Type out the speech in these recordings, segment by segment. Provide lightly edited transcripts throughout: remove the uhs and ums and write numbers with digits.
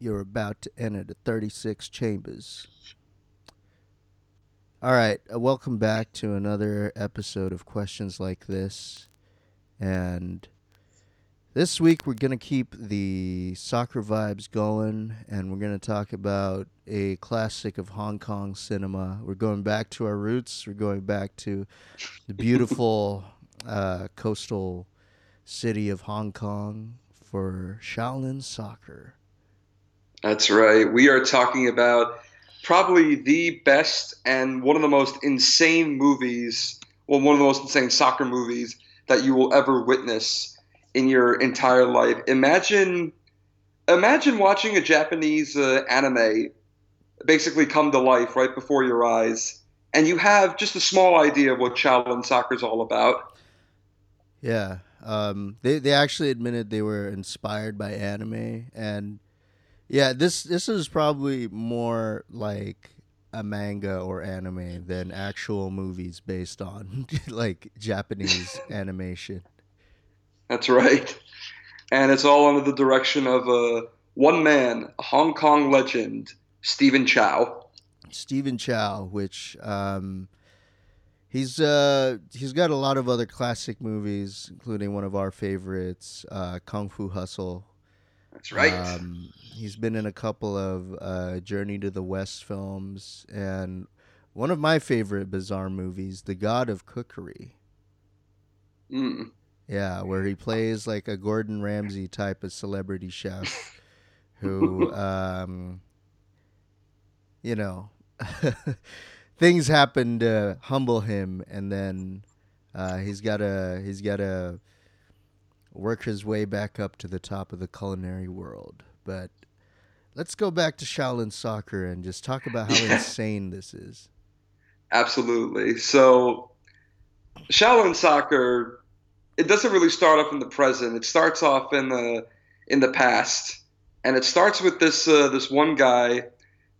You're about to enter the 36 chambers. All right, welcome back to another episode of Questions Like This. And this week we're going to keep the soccer vibes going, and we're going to talk about a classic of Hong Kong cinema. We're going back to our roots. We're going back to the beautiful coastal city of Hong Kong for Shaolin Soccer. That's right. We are talking about probably the best and one of the most insane movies, well, one of the most insane soccer movies that you will ever witness in your entire life. Imagine watching a Japanese anime basically come to life right before your eyes, and you have just a small idea of what Shaolin Soccer is all about. Yeah. They actually admitted they were inspired by anime, and yeah, this is probably more like a manga or anime than actual movies based on like Japanese animation. That's right. And it's all under the direction of one man, Hong Kong legend, Stephen Chow. Stephen Chow, which he's got a lot of other classic movies, including one of our favorites, Kung Fu Hustle. That's right. He's been in a couple of Journey to the West films, and one of my favorite bizarre movies, The God of Cookery. Mm. Yeah, where he plays like a Gordon Ramsay type of celebrity chef who, you know, things happen to humble him, and then he's got to work his way back up to the top of the culinary world. But let's go back to Shaolin Soccer and just talk about how insane this is. Absolutely. So Shaolin Soccer, it doesn't really start off in the present. It starts off in the past. And it starts with this one guy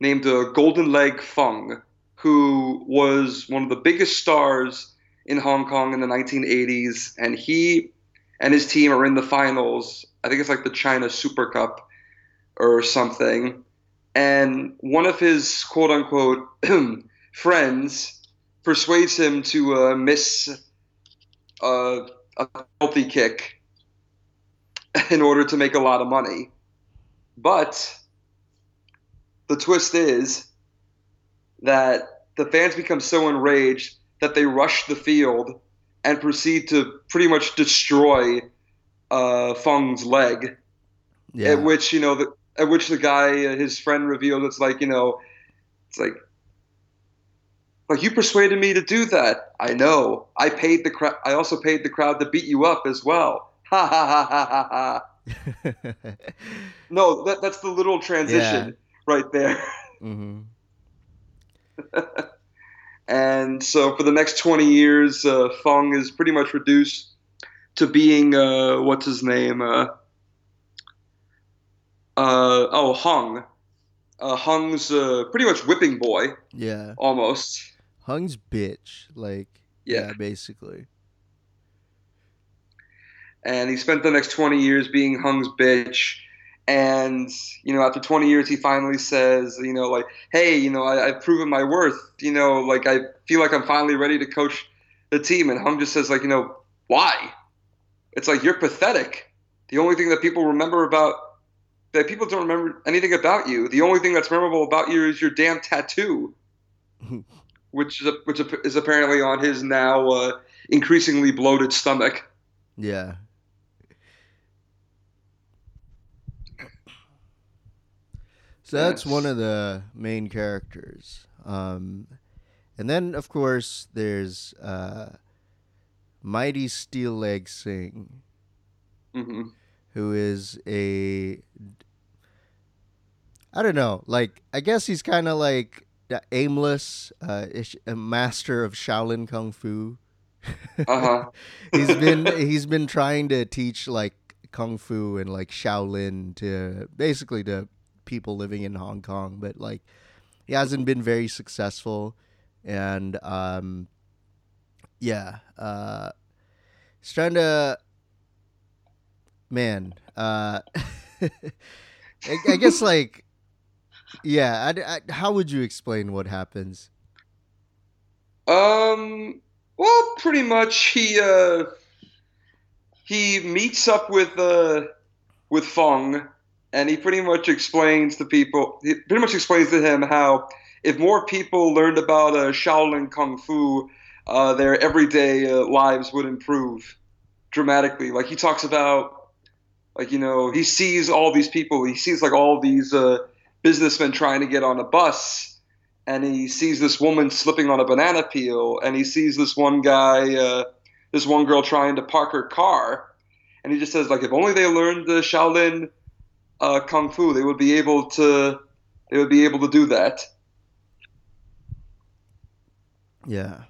named Golden Leg Fung, who was one of the biggest stars in Hong Kong in the 1980s. And he and his team are in the finals. I think it's like the China Super Cup or something. And one of his quote-unquote friends persuades him to miss a healthy kick in order to make a lot of money. But the twist is that the fans become so enraged that they rush the field and proceed to pretty much destroy Fung's leg. Yeah. At which, you know, at which the guy, his friend, revealed it's like, you know, it's like you persuaded me to do that. I know. I also paid the crowd to beat you up as well. Ha ha ha ha ha ha. No, that's the little transition right there. Mm-hmm. And so for the next 20 years, Fung is pretty much reduced to being, what's his name? Hung. Hung's pretty much whipping boy. Yeah. Almost. Hung's bitch. Like, yeah, basically. And he spent the next 20 years being Hung's bitch. And, you know, after 20 years, he finally says, you know, like, hey, you know, I've proven my worth. You know, like, I feel like I'm finally ready to coach the team. And Hung just says, like, you know, why? It's like, you're pathetic. The only thing that people remember about – that people don't remember anything about you. The only thing that's memorable about you is your damn tattoo, which is apparently on his now increasingly bloated stomach. Yeah. So that's one of the main characters. And then, of course, there's Mighty Steel Leg Singh, mm-hmm. who is a, I don't know, like, I guess he's kind of like aimless, a master of Shaolin Kung Fu. Uh-huh. he's been trying to teach, like, Kung Fu and, like, Shaolin to people living in Hong Kong, but like he hasn't been very successful, and he's trying to I guess, like, yeah. How would you explain what happens? Well, pretty much he meets up with Fung, and he pretty much explains to people. He pretty much explains to him how if more people learned about Shaolin Kung Fu, their everyday lives would improve dramatically. Like, he talks about, like, you know, he sees all these people. He sees, like, all these businessmen trying to get on a bus, and he sees this woman slipping on a banana peel, and he sees this one guy, this one girl trying to park her car, and he just says, like, if only they learned the Shaolin Kung Fu, they would be able to do that. Yeah.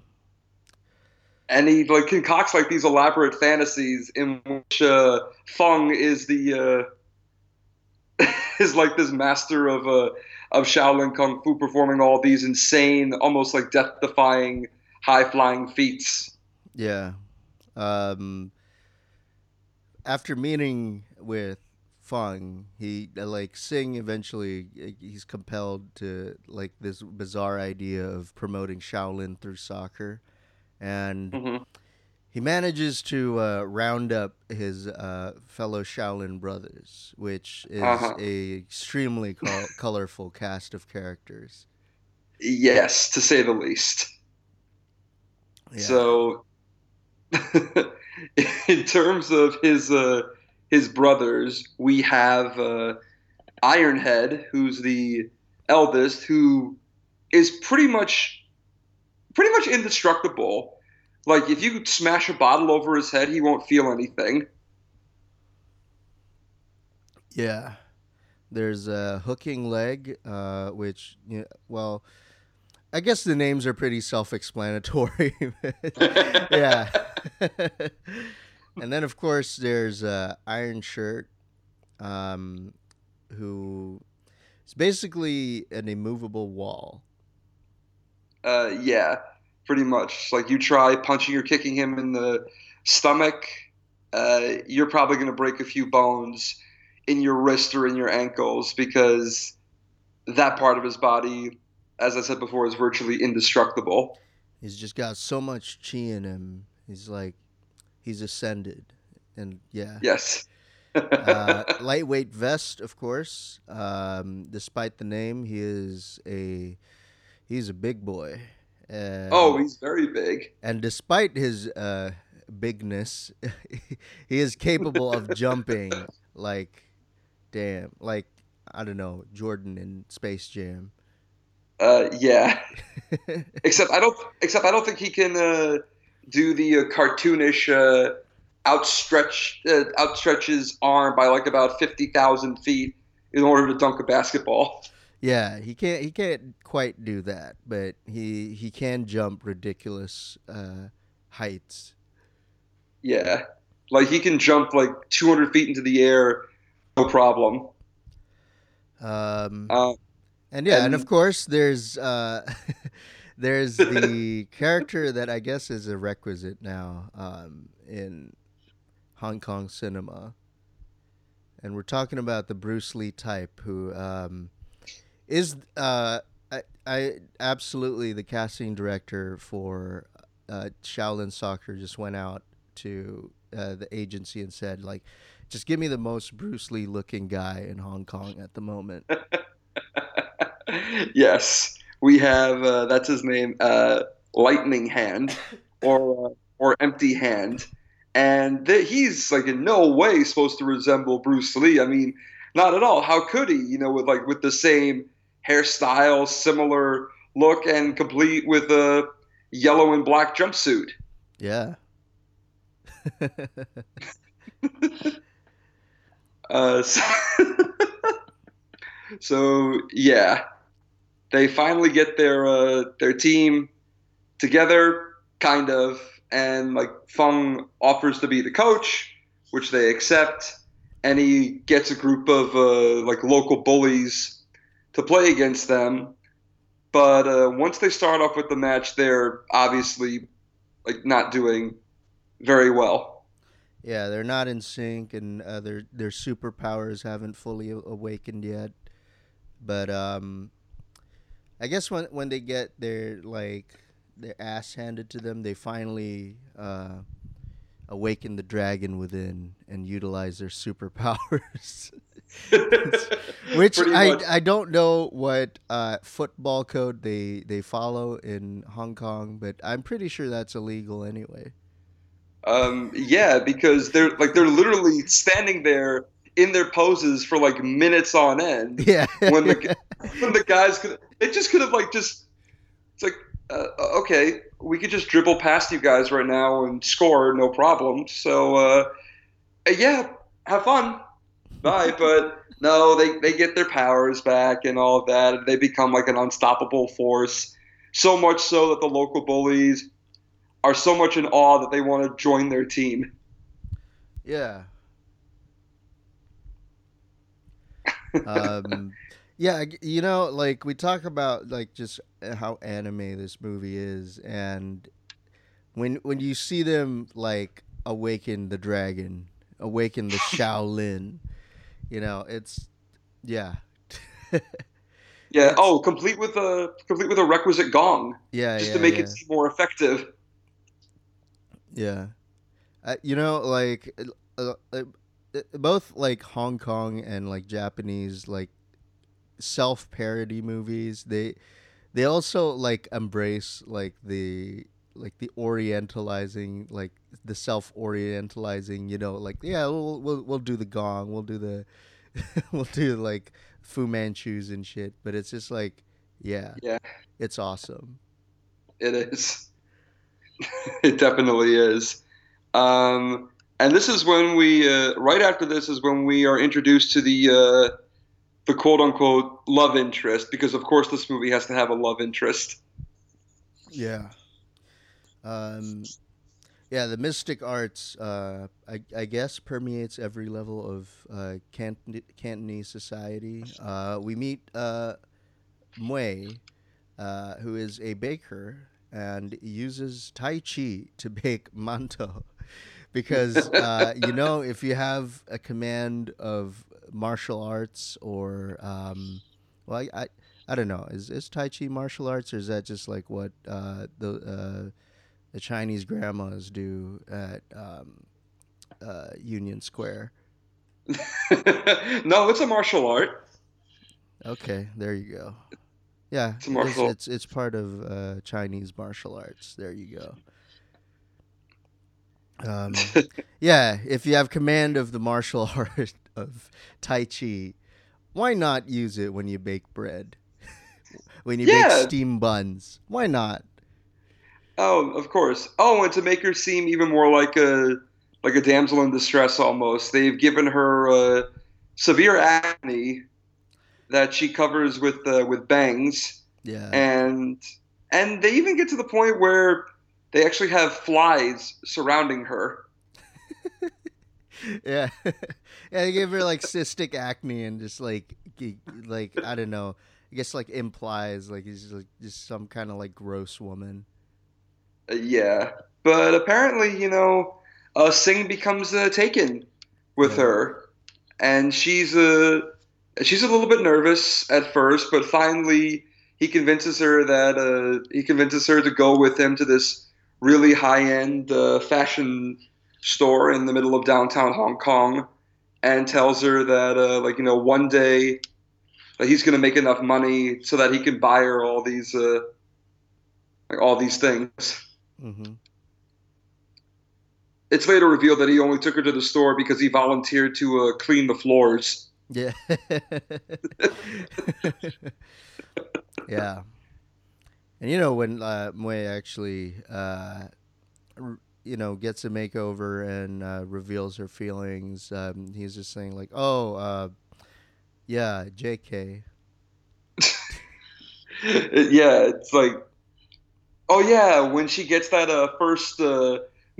And he, like, concocts, like, these elaborate fantasies in which Fung is is like this master of Shaolin Kung Fu, performing all these insane, almost like death-defying, high-flying feats. Yeah. After meeting with Fung, he, like, Singh eventually, he's compelled to, like, this bizarre idea of promoting Shaolin through soccer. And mm-hmm. he manages to round up his fellow Shaolin brothers, which is a extremely colorful cast of characters. Yes, to say the least. Yeah. So, in terms of his brothers, we have Ironhead, who's the eldest, who is pretty much indestructible. Like, if you smash a bottle over his head, he won't feel anything. Yeah. There's a Hooking Leg, which, you know, well, I guess the names are pretty self-explanatory. Yeah. And then, of course, there's Iron Shirt, who is basically an immovable wall. Yeah, pretty much. Like, you try punching or kicking him in the stomach, you're probably going to break a few bones in your wrist or in your ankles, because that part of his body, as I said before, is virtually indestructible. He's just got so much chi in him. He's like, he's ascended. And yeah. Yes. Lightweight Vest, of course. Despite the name, he is He's a big boy. He's very big. And despite his bigness, he is capable of jumping like, damn, like, I don't know, Jordan in Space Jam. Yeah. Except I don't think he can do the cartoonish outstretch his arm by, like, about 50,000 feet in order to dunk a basketball. Yeah, he can't quite do that, but he can jump ridiculous heights. Yeah, like, he can jump, like, 200 feet into the air, no problem. And of course there's there's the character that I guess is a requisite now in Hong Kong cinema, and we're talking about the Bruce Lee type, who. Is I absolutely the casting director for Shaolin Soccer just went out to the agency and said, like, just give me the most Bruce Lee looking guy in Hong Kong at the moment. Yes, we have that's his name, Lightning Hand, or Empty Hand, and he's, like, in no way supposed to resemble Bruce Lee. I mean, not at all. How could he? You know, with the same hairstyle, similar look, and complete with a yellow and black jumpsuit. Yeah. So yeah, they finally get their team together, kind of, and, like, Fung offers to be the coach, which they accept, and he gets a group of like, local bullies to play against them. But once they start off with the match, they're obviously, like, not doing very well. Yeah, they're not in sync, and their superpowers haven't fully awakened yet. But I guess when they get their ass handed to them, they finally awaken the dragon within and utilize their superpowers. Which I don't know what football code they follow in Hong Kong, but I'm pretty sure that's illegal anyway. Yeah, because they're literally standing there in their poses for minutes on end. Yeah. when the guys okay, we could just dribble past you guys right now and score, no problem. So yeah, have fun. Bye. But no, they get their powers back and all of that. They become an unstoppable force, so much so that the local bullies are so much in awe that they want to join their team. Yeah. Yeah, we talk about just how anime this movie is, and when you see them awaken the dragon, awaken the Shaolin, it's yeah. Yeah, oh, complete with a requisite gong. Yeah, just to make it seem more effective. Yeah. Both Hong Kong and Japanese self-parody movies, they also embrace the orientalizing, the self-orientalizing, yeah, we'll do the gong, we'll do the we'll do Fu Manchus and shit, but it's just yeah, it's awesome. It is. It definitely is. And this is when we right after this is when we are introduced to the quote-unquote love interest, because of course this movie has to have a love interest. Yeah. Yeah, the mystic arts, I guess, permeates every level of Cantonese society. We meet Mui, who is a baker and uses Tai Chi to bake mantou. Because, if you have a command of martial arts or, I don't know. Is Tai Chi martial arts, or is that just what the Chinese grandmas do at Union Square? No, it's a martial art. Okay, there you go. Yeah, it's part of Chinese martial arts. There you go. Yeah, if you have command of the martial art of Tai Chi, why not use it when you bake bread? When you bake steam buns, why not? Oh, of course. Oh, and to make her seem even more like a damsel in distress almost, they've given her severe acne that she covers with bangs. Yeah, and they even get to the point where they actually have flies surrounding her. Yeah. Yeah, they gave her cystic acne and just I don't know. I guess implies he's just some kind of gross woman. Yeah, but apparently, Singh becomes taken with her, and she's a little bit nervous at first, but finally he convinces her to go with him to this really high-end fashion store in the middle of downtown Hong Kong, and tells her that one day that he's going to make enough money so that he can buy her all these things. Mm-hmm. It's later revealed that he only took her to the store because he volunteered to clean the floors. Yeah. Yeah. And when Mui actually, gets a makeover and reveals her feelings, he's just saying yeah, JK. Yeah, it's oh yeah, when she gets that first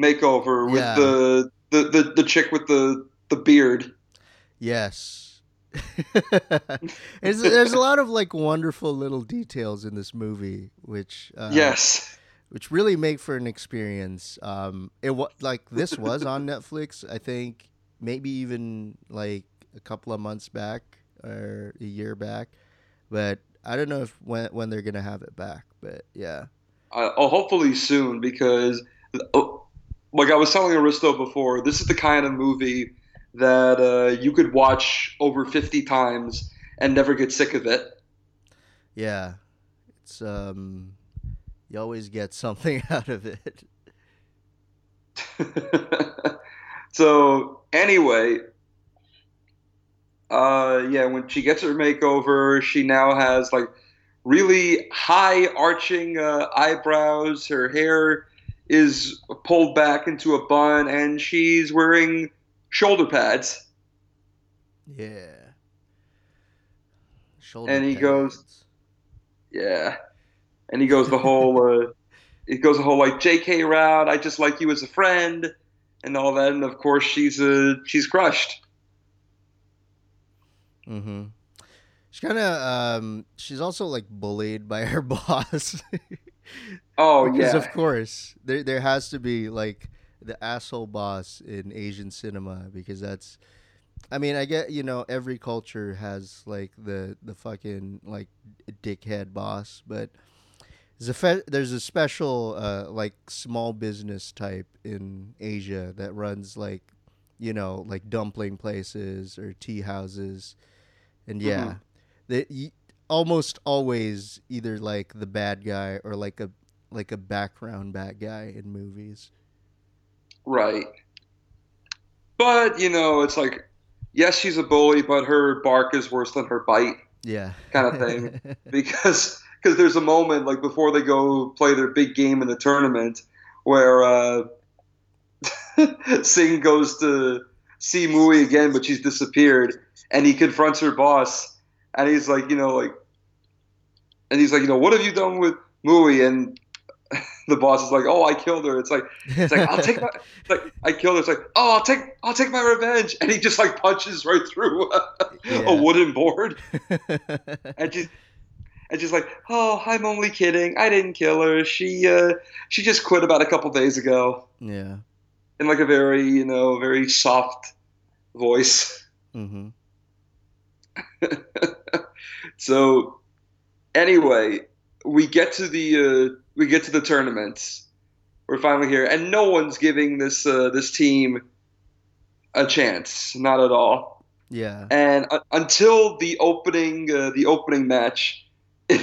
makeover with the chick with the beard. Yes. There's a lot of wonderful little details in this movie, which yes, which really make for an experience. It was like this was on Netflix, I think, maybe even like a couple of months back or a year back, but I don't know if when they're gonna have it back. But yeah, hopefully soon, because like I was telling Aristo before, this is the kind of movie that you could watch over 50 times and never get sick of it. Yeah, it's you always get something out of it. So anyway, yeah, when she gets her makeover, she now has like really high arching eyebrows. Her hair is pulled back into a bun, and she's wearing shoulder pads. Yeah. Shoulder and he pads. Goes, yeah. And he goes the whole, it goes the whole like JK route. I just like you as a friend, and all that. And of course, she's crushed. Mm-hmm. She's kind of, she's also like bullied by her boss. Oh because yeah. Because of course, there has to be like the asshole boss in Asian cinema, because that's, I mean, I get, you know, every culture has like the fucking like dickhead boss, but there's a special like small business type in Asia that runs like, you know, like dumpling places or tea houses, and yeah, mm-hmm. They almost always either like the bad guy or like a background bad guy in movies. Right. But, you know, it's like, yes, she's a bully, but her bark is worse than her bite. Yeah. Kind of thing. Because there's a moment, like, before they go play their big game in the tournament, where Singh goes to see Mui again, but she's disappeared. And he confronts her boss. And he's like, you know, like, and he's like, you know, what have you done with Mui? And the boss is like, oh, I killed her. It's like I'll take my revenge. And he just like punches right through a wooden board. and she's like, oh, I'm only kidding. I didn't kill her. She just quit about a couple days ago. Yeah. In like a very, you know, very soft voice. Mm-hmm. So anyway, we get to the tournament. We're finally here, and no one's giving this team a chance, not at all. Yeah. And until the opening match, in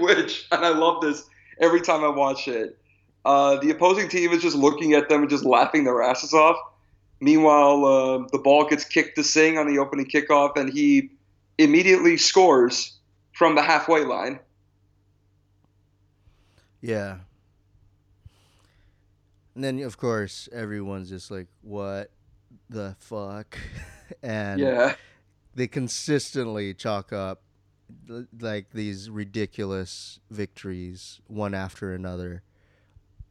which, and I love this every time I watch it, the opposing team is just looking at them and just laughing their asses off. Meanwhile, the ball gets kicked to Singh on the opening kickoff, and he immediately scores from the halfway line. Yeah. And then, of course, everyone's just like, what the fuck? And yeah, they consistently chalk up like these ridiculous victories one after another.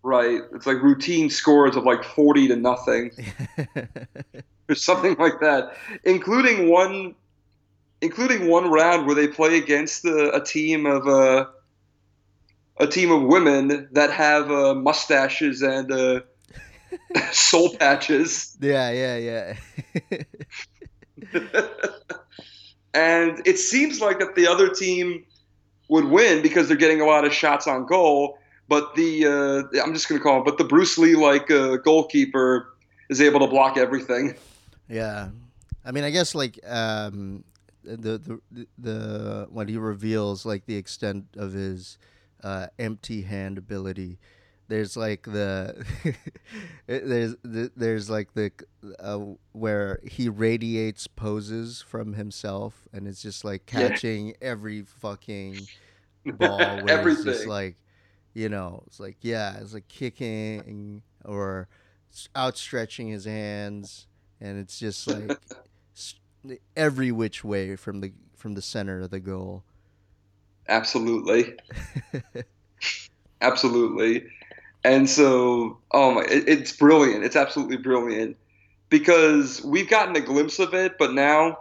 Right. It's like routine scores of like 40-0. Or something like that, including one round where they play against a team of women that have mustaches and soul patches. Yeah. And it seems like that the other team would win because they're getting a lot of shots on goal. But the Bruce Lee like goalkeeper is able to block everything. Yeah, I mean, I guess like the when he reveals like the extent of his empty hand ability, there's like where he radiates poses from himself, and it's just like catching every fucking ball. Where everything. It's just like, you know, it's like, yeah, it's like kicking or outstretching his hands, and it's just like every which way from the center of the goal. Absolutely. Absolutely. And so, oh my, it's brilliant. It's absolutely brilliant, because we've gotten a glimpse of it, but now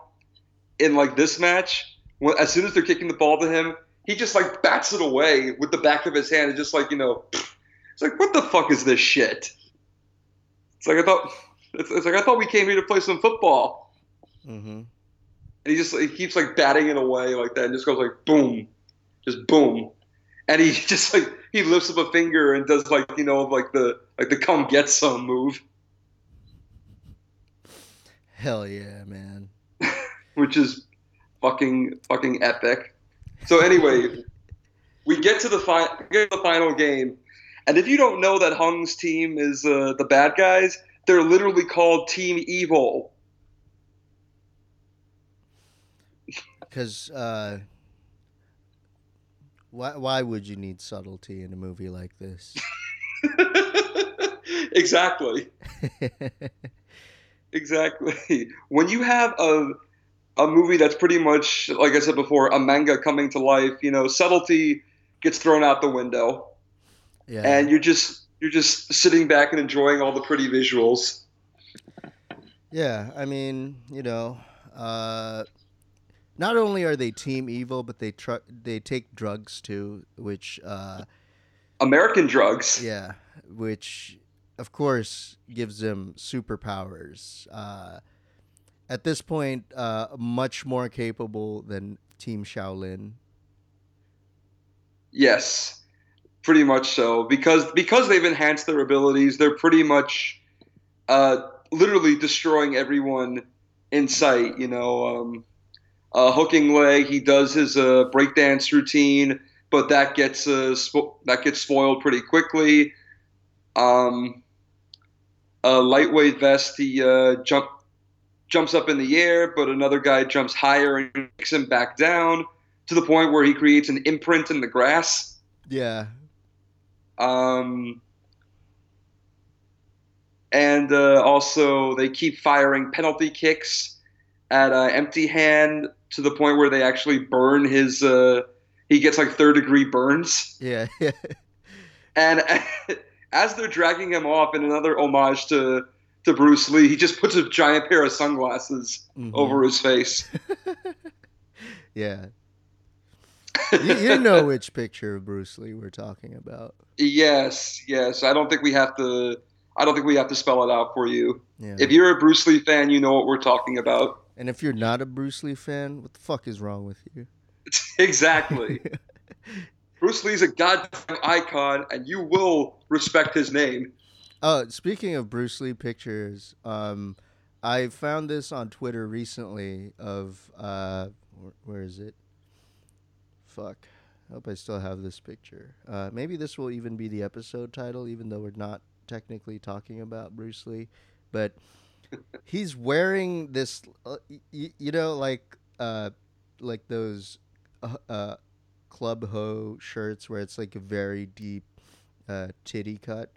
in like this match, as soon as they're kicking the ball to him, he just like bats it away with the back of his hand and just like, you know, It's like, what the fuck is this shit? It's like, I thought we came here to play some football. Mm-hmm. And he keeps like batting it away like that, and just goes like boom, just boom, and he just like he lifts up a finger and does like, you know, like the come get some move. Hell yeah, man. Which is fucking epic. So anyway, we get to the final game. And if you don't know that Hung's team is the bad guys, they're literally called Team Evil. Because why would you need subtlety in a movie like this? Exactly. Exactly. When you have a movie that's pretty much, like I said before, a manga coming to life, you know, subtlety gets thrown out the window. Yeah. And you're just sitting back and enjoying all the pretty visuals. Yeah, I mean, you know, not only are they Team Evil, but they take drugs too, which American drugs. Yeah, which of course gives them superpowers. At this point, much more capable than Team Shaolin. Yes. Pretty much so, because they've enhanced their abilities, they're pretty much literally destroying everyone in sight. You know, Hooking Leg, he does his breakdance routine, but that gets spoiled pretty quickly. Lightweight Vest, he jumps up in the air, but another guy jumps higher and kicks him back down to the point where he creates an imprint in the grass. Yeah. And also they keep firing penalty kicks at Empty Hand to the point where they actually burn his he gets like third-degree burns. Yeah. And as they're dragging him off, in another homage to Bruce Lee, he just puts a giant pair of sunglasses over his face. Yeah. You know which picture of Bruce Lee we're talking about. Yes. I don't think we have to spell it out for you. Yeah. If you're a Bruce Lee fan, you know what we're talking about. And if you're not a Bruce Lee fan, what the fuck is wrong with you? Exactly. Bruce Lee's a goddamn icon, and you will respect his name. Speaking of Bruce Lee pictures, I found this on Twitter recently of where is it? Fuck. I hope I still have this picture. Maybe this will even be the episode title, even though we're not technically talking about Bruce Lee. But he's wearing this, you know, like those club ho shirts where it's like a very deep titty cut.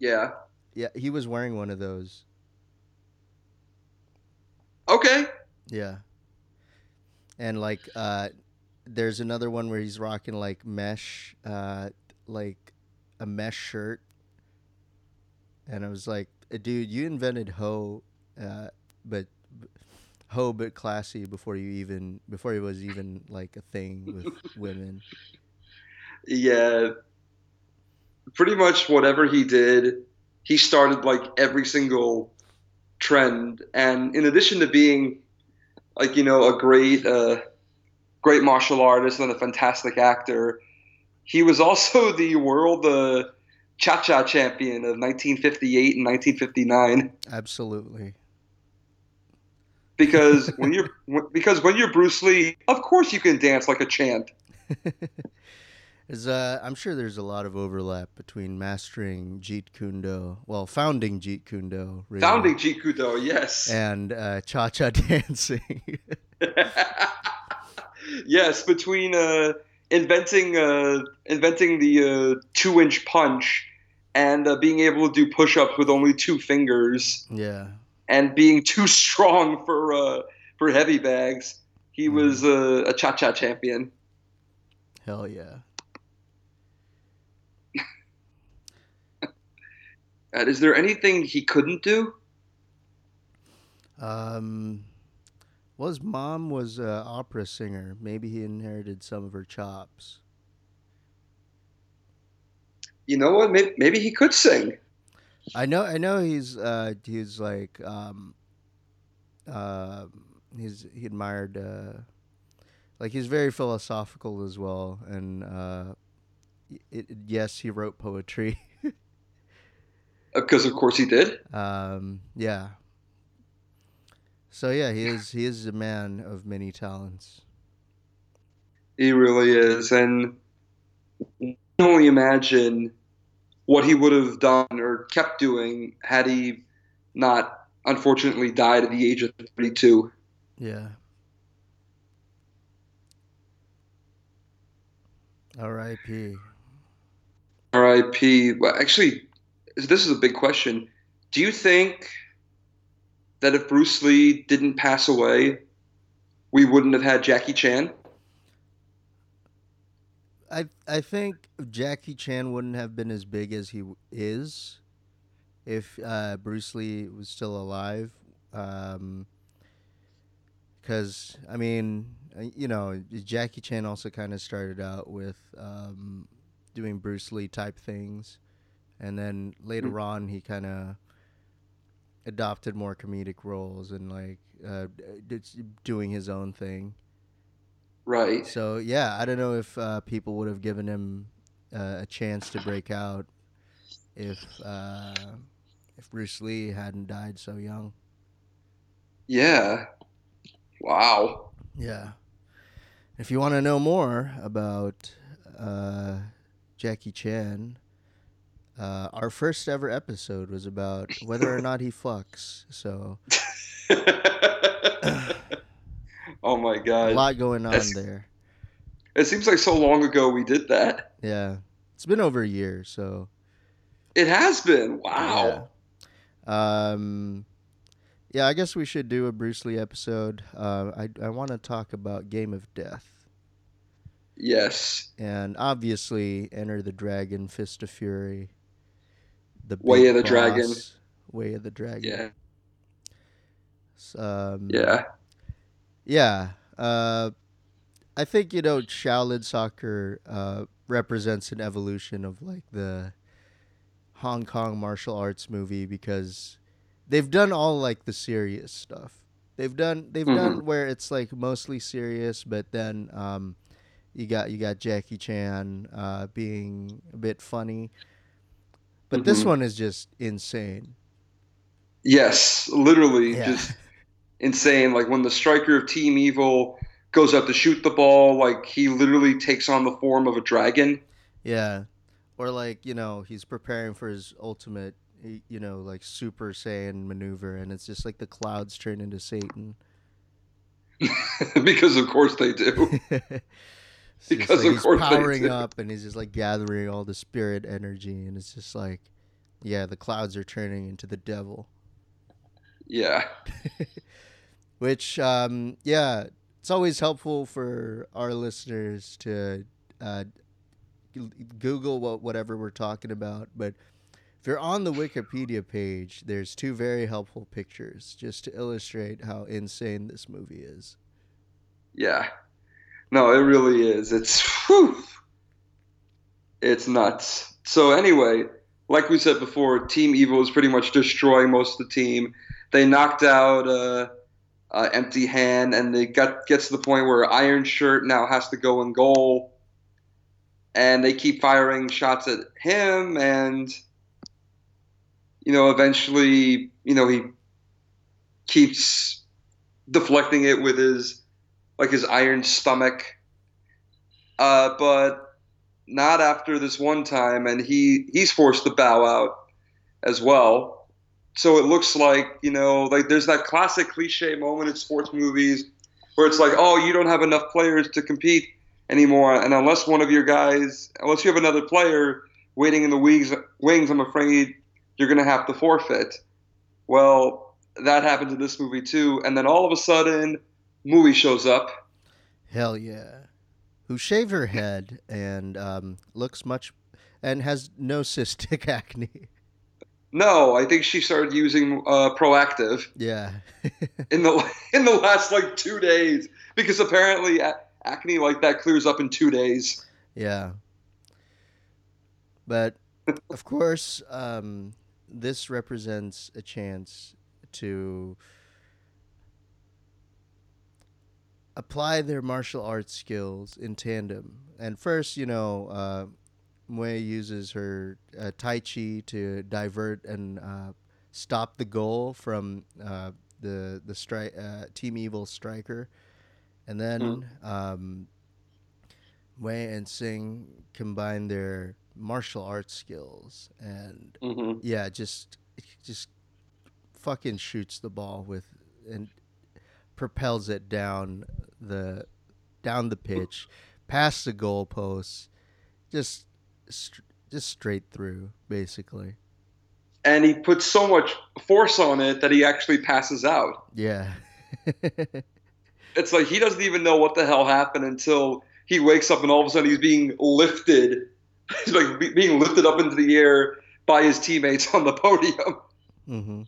Yeah. Yeah, he was wearing one of those. Okay. Yeah. And like... there's another one where he's rocking like mesh, like a mesh shirt. And I was like, dude, you invented ho, but classy before it was even like a thing with women. Yeah. Pretty much whatever he did, he started like every single trend. And in addition to being like, you know, a great martial artist and a fantastic actor, he was also the world cha-cha champion of 1958 and 1959. Absolutely. Because when you're Bruce Lee, of course you can dance like a champ. I'm sure there's a lot of overlap between mastering Jeet Kune Do, well, founding Jeet Kune Do, really. Founding Jeet Kune Do, yes. And cha-cha dancing. Yes, between inventing the 2-inch punch and being able to do push-ups with only two fingers, yeah, and being too strong for heavy bags, he was a cha-cha champion. Hell yeah! And is there anything he couldn't do? Well, his mom was an opera singer. Maybe he inherited some of her chops. you know what? Maybe he could sing. I know. He's like he admired like he's very philosophical as well, and yes, he wrote poetry. Because of course he did. Yeah. So yeah, he is a man of many talents. He really is, and I can only imagine what he would have done or kept doing had he not, unfortunately, died at the age of 32. Yeah. R.I.P. R.I.P. Well, actually, this is a big question. Do you think that if Bruce Lee didn't pass away, we wouldn't have had Jackie Chan? I think Jackie Chan wouldn't have been as big as he is if Bruce Lee was still alive. Because, I mean, you know, Jackie Chan also kind of started out with doing Bruce Lee type things. And then later on, he kind of adopted more comedic roles and like doing his own thing. Right. So, yeah, I don't know if people would have given him a chance to break out if Bruce Lee hadn't died so young. Yeah. Wow. Yeah. If you want to know more about Jackie Chan, our first ever episode was about whether or not he fucks. So. Oh my God. A lot going on there. It seems like so long ago we did that. Yeah. It's been over a year, so. It has been. Wow. Yeah. Yeah, I guess we should do a Bruce Lee episode. I want to talk about Game of Death. Yes. And obviously Enter the Dragon, Fist of Fury. The Way of the Dragon. Way of the Dragon. Yeah. Yeah. Yeah, I think, you know, Shaolin Soccer represents an evolution of like the Hong Kong martial arts movie, because they've done all like the serious stuff. They've done where it's like mostly serious, but then you got Jackie Chan being a bit funny, but this one is just insane. Yes, literally, yeah. Just. Insane, like when the striker of Team Evil goes up to shoot the ball, like he literally takes on the form of a dragon. Yeah, or like, you know, he's preparing for his ultimate, you know, like Super Saiyan maneuver, and it's just like the clouds turn into Satan. Because of course they do. Because like of course they do. He's powering up, and he's just like gathering all the spirit energy, and it's just like, yeah, the clouds are turning into the devil. Yeah. Which, yeah, it's always helpful for our listeners to Google whatever we're talking about. But if you're on the Wikipedia page, there's two very helpful pictures just to illustrate how insane this movie is. Yeah. No, it really is. It's nuts. So anyway, like we said before, Team Evil is pretty much destroying most of the team. They knocked out... Empty Hand, and they gets to the point where Iron Shirt now has to go in goal, and they keep firing shots at him, and you know, eventually, you know, he keeps deflecting it with his iron stomach, but not after this one time, and he's forced to bow out as well. So it looks like, you know, like there's that classic cliche moment in sports movies where it's like, oh, you don't have enough players to compete anymore. And unless you have another player waiting in the wings, I'm afraid you're going to have to forfeit. Well, that happens in this movie too. And then all of a sudden, Mui shows up. Hell yeah. Who shaved her head and looks much and has no cystic acne. No, I think she started using Proactiv. Yeah. in the last like 2 days, because apparently acne like that clears up in 2 days. Yeah. But Of course, this represents a chance to apply their martial arts skills in tandem. And first, Mui uses her Tai Chi to divert and stop the goal from the Team Evil striker. And then Mui and Singh combine their martial arts skills and just fucking shoots the ball with and propels it down the pitch, past the goalposts, just straight through basically. And he puts so much force on it that he actually passes out. Yeah. It's like he doesn't even know what the hell happened until he wakes up and all of a sudden he's being lifted. He's like being lifted up into the air by his teammates on the podium. Mm-hmm.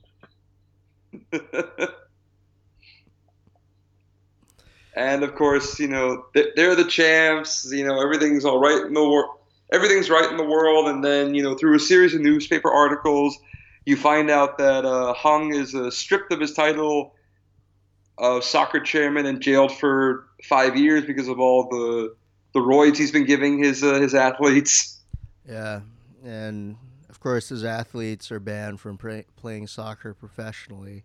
And of course, they're the champs. Everything's all right in the world. Everything's right in the world. And then, through a series of newspaper articles, you find out that Hung is stripped of his title of soccer chairman and jailed for 5 years because of all the roids he's been giving his athletes. Yeah, and of course his athletes are banned from playing soccer professionally.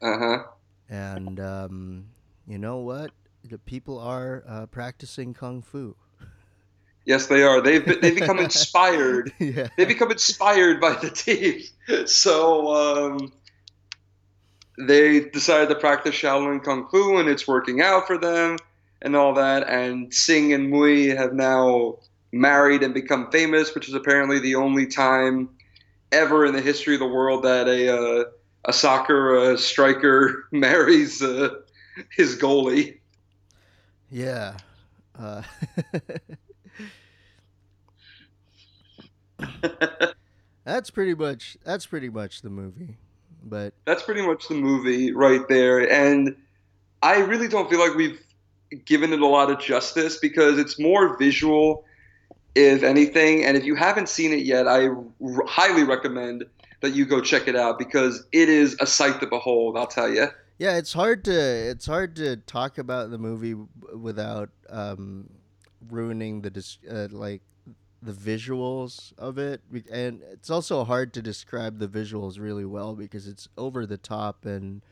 Uh-huh. And you know what? The people are practicing kung fu. Yes, they are. They become inspired. Yeah. They become inspired by the team. So they decided to practice Shaolin Kung Fu, and it's working out for them. And all that, and Singh and Mui have now married and become famous, which is apparently the only time ever in the history of the world that a soccer striker marries his goalie. Yeah. That's pretty much the movie. But that's pretty much the movie right there, and I really don't feel like we've given it a lot of justice because it's more visual, if anything. And if you haven't seen it yet, I highly recommend that you go check it out because it is a sight to behold, I'll tell you. Yeah, it's hard to talk about the movie without ruining the visuals of it, and it's also hard to describe the visuals really well because it's over the top and.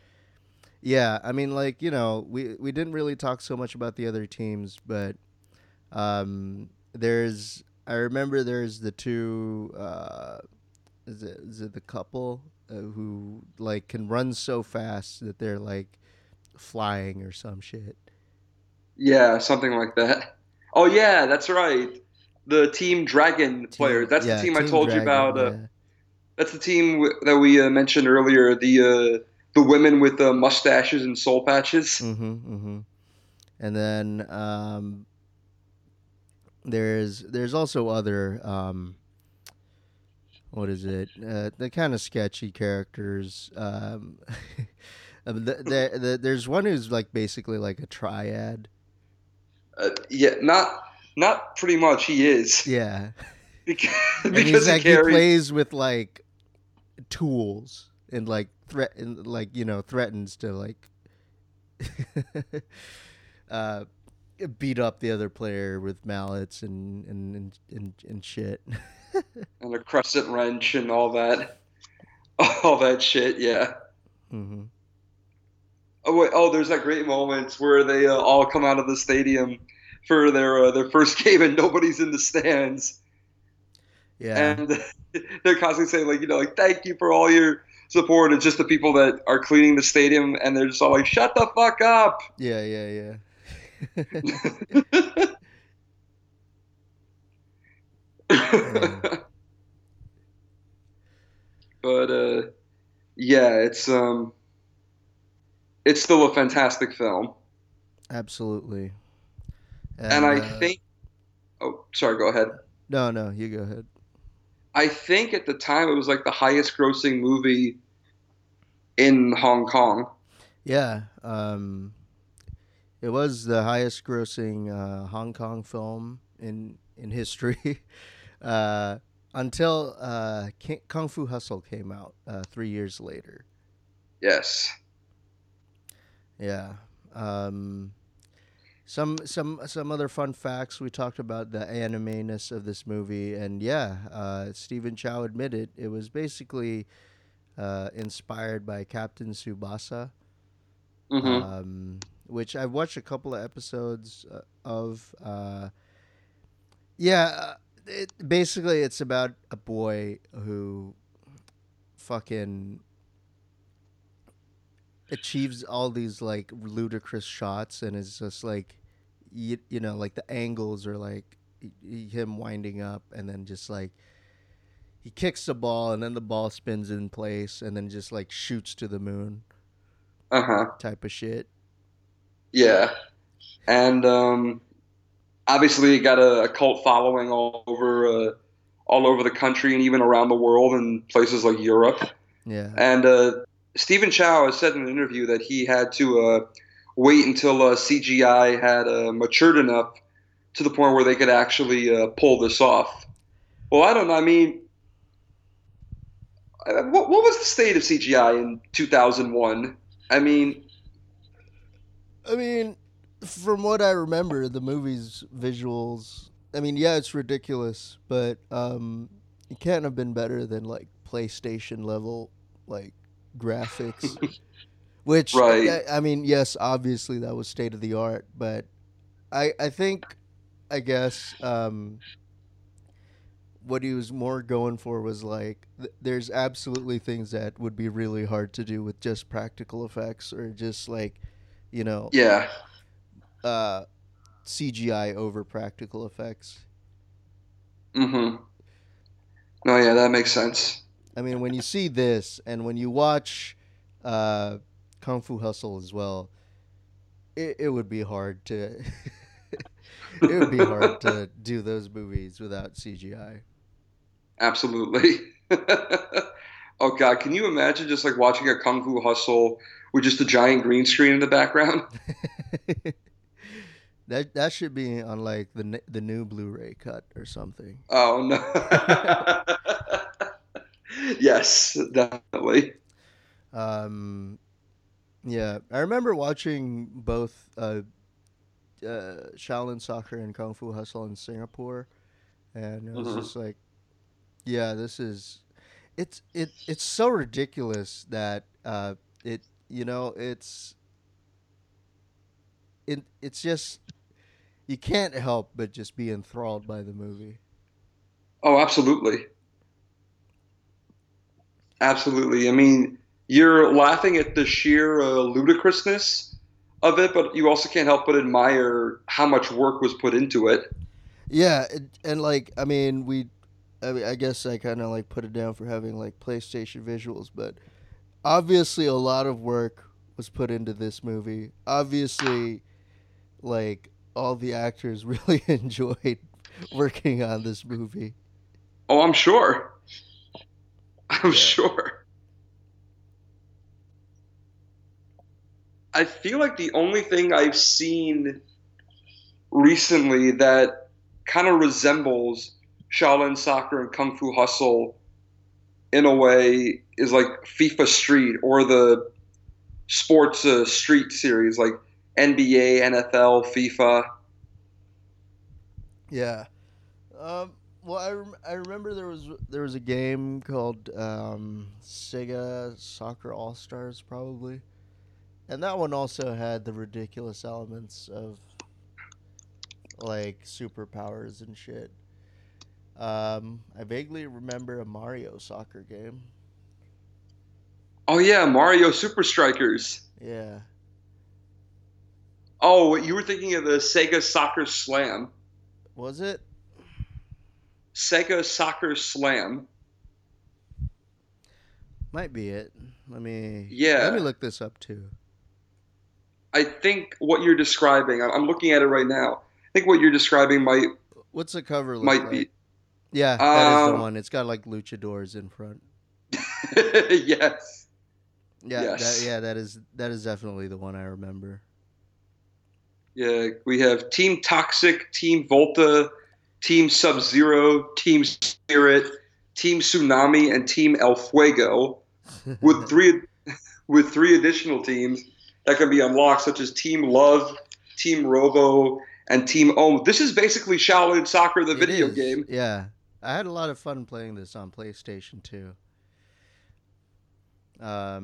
Yeah, I mean, we didn't really talk so much about the other teams, but I remember there's the two, is it the couple who can run so fast that they're flying or some shit. Yeah, something like that. Oh yeah, that's right. The Team Dragon players. That's the team I told you about. That's the team that we mentioned earlier. The women with mustaches and soul patches. Mm-hmm, mm-hmm. And then there's also other the kind of sketchy characters. There's one who's basically a triad. Yeah, not pretty much. He is. Yeah, because he plays with tools and threatens to beat up the other player with mallets and shit and a crescent wrench and all that shit. Yeah. Mm-hmm. There's that great moment where they all come out of the stadium for their first game and nobody's in the stands. Yeah, and they're constantly saying thank you for all your support. It's just the people that are cleaning the stadium, and they're just all like, "Shut the fuck up!" Yeah, yeah, yeah. But it's still a fantastic film. Absolutely. And I think. Oh, sorry. Go ahead. No, you go ahead. I think at the time it was the highest grossing movie in Hong Kong. Yeah. It was the highest grossing Hong Kong film in history. Until Kung Fu Hustle came out 3 years later. Yes. Yeah. Some other fun facts. We talked about the anime-ness of this movie, and Stephen Chow admitted it was basically inspired by Captain Tsubasa, which I've watched a couple of episodes of. Basically, it's about a boy who fucking achieves all these like ludicrous shots, and it's just like, you know, like the angles are like him winding up, and then just like he kicks the ball, and then the ball spins in place, and then just like shoots to the moon, type of shit. Yeah, and obviously it got a cult following all over the country and even around the world in places like Europe. Yeah, and Stephen Chow has said in an interview that he had to wait until CGI had matured enough to the point where they could actually pull this off. Well, I don't know. I mean, what was the state of CGI in 2001? I mean, from what I remember, the movie's visuals, I mean, yeah, it's ridiculous, but it can't have been better than like PlayStation level, like, graphics, which right. I mean, yes, obviously that was state of the art, but I guess what he was more going for was like there's absolutely things that would be really hard to do with just practical effects or just like, you know, CGI over practical effects. Oh yeah, that makes sense. I mean, when you see this and when you watch Kung Fu Hustle as well, it would be hard to do those movies without CGI. Absolutely. Oh God, can you imagine just like watching a Kung Fu Hustle with just a giant green screen in the background? That should be on like the new Blu-ray cut or something. Oh no. Yes, definitely. I remember watching both Shaolin Soccer and Kung Fu Hustle in Singapore, and it was just like, yeah, this is, it's so ridiculous that it's just you can't help but just be enthralled by the movie. Oh, absolutely. Absolutely. I mean, you're laughing at the sheer ludicrousness of it, but you also can't help but admire how much work was put into it. Yeah, and like, I guess I kind of like put it down for having like PlayStation visuals, but obviously a lot of work was put into this movie. Obviously, like, all the actors really enjoyed working on this movie. Oh, I'm sure. Sure. I feel like the only thing I've seen recently that kind of resembles Shaolin Soccer and Kung Fu Hustle in a way is like FIFA Street or the sports street series like NBA, NFL, FIFA. Yeah. Well, I remember there was a game called Sega Soccer All Stars, probably, and that one also had the ridiculous elements of like superpowers and shit. I vaguely remember a Mario soccer game. Oh yeah, Mario Super Strikers. Yeah. Oh, you were thinking of the Sega Soccer Slam. Was it? Sega Soccer Slam might be it. Let me look this up too. I think what you're describing, I'm looking at it right now. I think what you're describing might. What's the cover look might like? Be. Yeah, that is the one. It's got like luchadors in front. Yes. Yeah. Yes. That is definitely the one I remember. Yeah, we have Team Toxic, Team Volta, Team Sub-Zero, Team Spirit, Team Tsunami, and Team El Fuego, with three additional teams that can be unlocked, such as Team Love, Team Robo, and Team Ohm. This is basically Shaolin Soccer, the video game. Yeah. I had a lot of fun playing this on PlayStation 2. I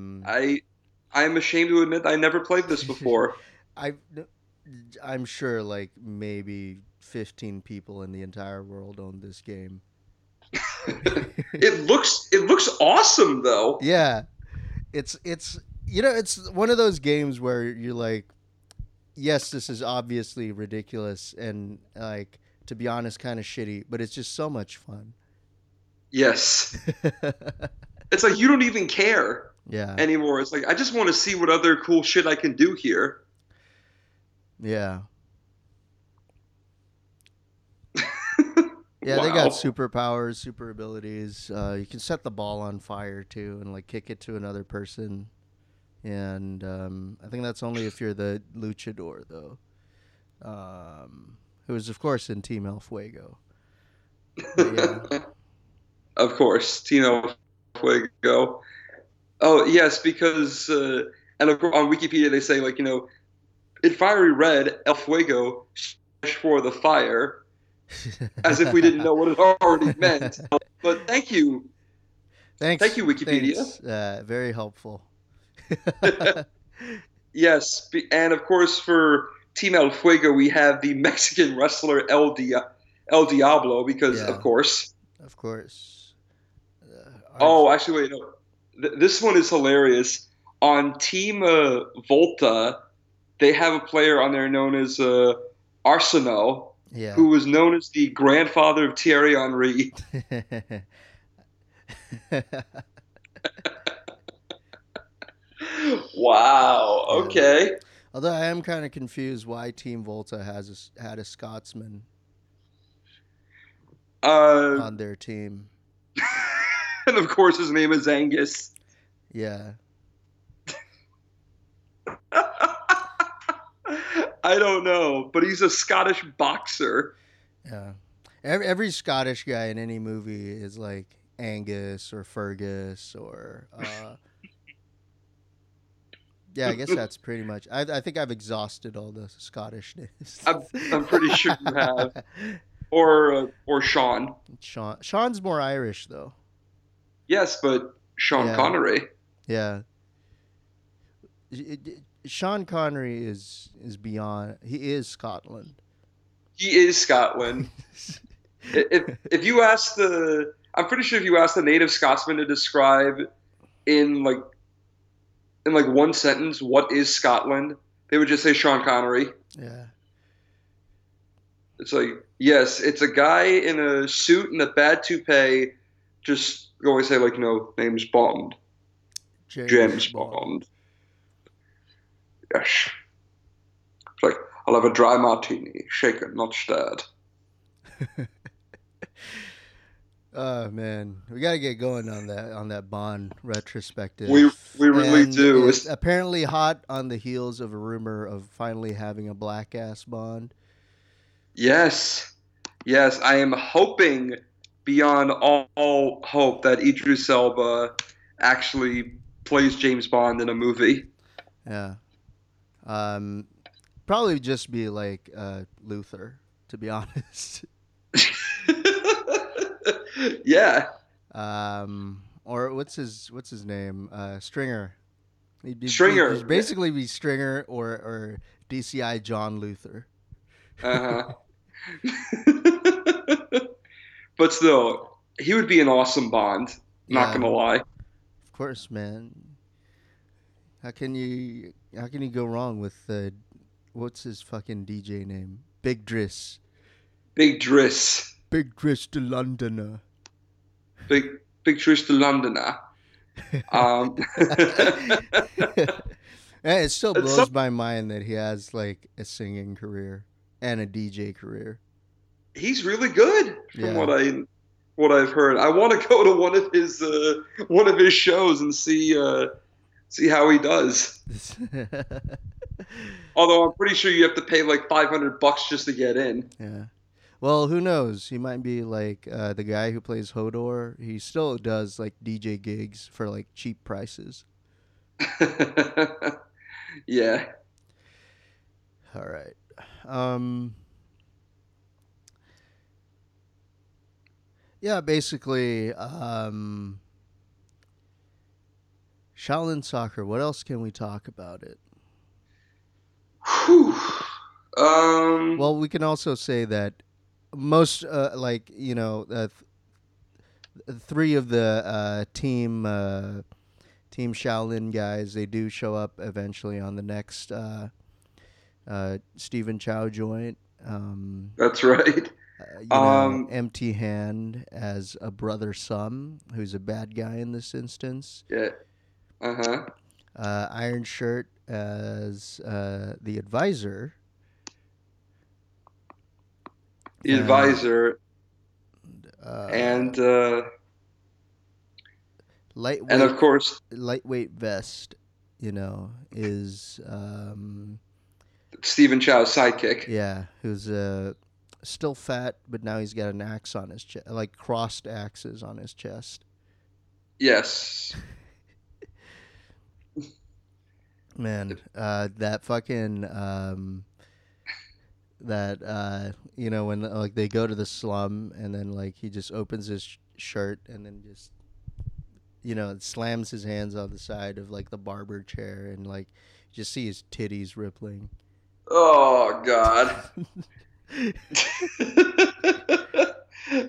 am ashamed to admit I never played this before. I'm sure like maybe 15 people in the entire world own this game. It looks awesome though. Yeah. It's you know, it's one of those games where you're like, yes, this is obviously ridiculous and, like, to be honest, kind of shitty, but it's just so much fun. Yes. It's like you don't even care anymore. It's like, I just want to see what other cool shit I can do here. Yeah. Yeah, wow. They got superpowers, super abilities. You can set the ball on fire, too, and, like, kick it to another person. And I think that's only if you're the luchador, though. Who is, of course, in Team El Fuego. Yeah. Of course, Team El Fuego. Oh, yes, because... and of course, on Wikipedia, they say, like, you know, in fiery red, El Fuego, for the fire... as if we didn't know what it already meant. But thank you. Thank you, Wikipedia. Very helpful. Yes. And, of course, for Team El Fuego, we have the Mexican wrestler El Diablo because, of course. Of course. Actually, wait. No. This one is hilarious. On Team Volta, they have a player on there known as Arsenal. Yeah. Who was known as the grandfather of Thierry Henry. Wow. Okay. Yeah. Although I am kind of confused why Team Volta had a Scotsman on their team. And of course his name is Angus. Yeah. I don't know, but he's a Scottish boxer. Yeah. Every Scottish guy in any movie is like Angus or Fergus or... yeah, I guess that's pretty much... I think I've exhausted all the Scottishness. I'm pretty sure you have. Or Sean. Sean's more Irish, though. Yes, but Sean Connery. Yeah. Sean Connery is beyond. He is Scotland. He is Scotland. if you ask I'm pretty sure if you ask the native Scotsman to describe in one sentence what is Scotland, they would just say Sean Connery. Yeah. It's like, yes, it's a guy in a suit and a bad toupee, just always say like, no, name's Bond. James Bond. Yes. It's like, I'll have a dry martini, shaken, not stirred. Oh man, we got to get going on that Bond retrospective. We really do. It's apparently hot on the heels of a rumor of finally having a black ass Bond. Yes, I am hoping beyond all hope that Idris Elba actually plays James Bond in a movie. Yeah. Probably just be like Luther, to be honest. Yeah. Or what's his name? Stringer. Stringer. He'd basically be Stringer or DCI John Luther. But still, he would be an awesome Bond. Not gonna lie. Of course, man. How can you go wrong with what's his fucking DJ name? Big Driss. Big Driss. Big Driss the Londoner. Big Driss the Londoner. It still blows my mind that he has like a singing career and a DJ career. He's really good, from what I've heard. I want to go to one of his shows and see. See how he does. Although I'm pretty sure you have to pay like $500 just to get in. Yeah. Well, who knows? He might be like the guy who plays Hodor. He still does like DJ gigs for like cheap prices. Yeah. All right. Yeah, basically, Shaolin Soccer. What else can we talk about it? Whew. Well, we can also say that most, like, you know, three of the team Shaolin guys, they do show up eventually on the next Stephen Chow joint. That's right. Empty Hand as a brother Sum, who's a bad guy in this instance. Yeah. Uh-huh. Iron Shirt as the advisor. The advisor. And Lightweight. And of course, Lightweight Vest, you know, is Stephen Chow's sidekick. Yeah, who's a still fat, but now he's got an axe on his chest, like crossed axes on his chest. Yes. Man, that fucking, you know, when like they go to the slum and then like he just opens his shirt and then just, you know, slams his hands on the side of like the barber chair and like you just see his titties rippling. Oh, God.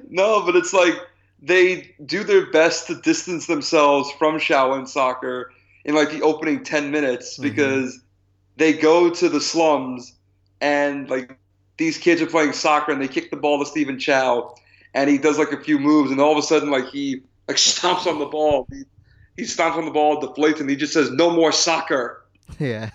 No, but it's like they do their best to distance themselves from Shaolin Soccer in like the opening 10 minutes because they go to the slums and like these kids are playing soccer and they kick the ball to Stephen Chow and he does like a few moves and all of a sudden like he like stomps on the ball. He stomps on the ball, deflates, and he just says, "No more soccer." Yeah.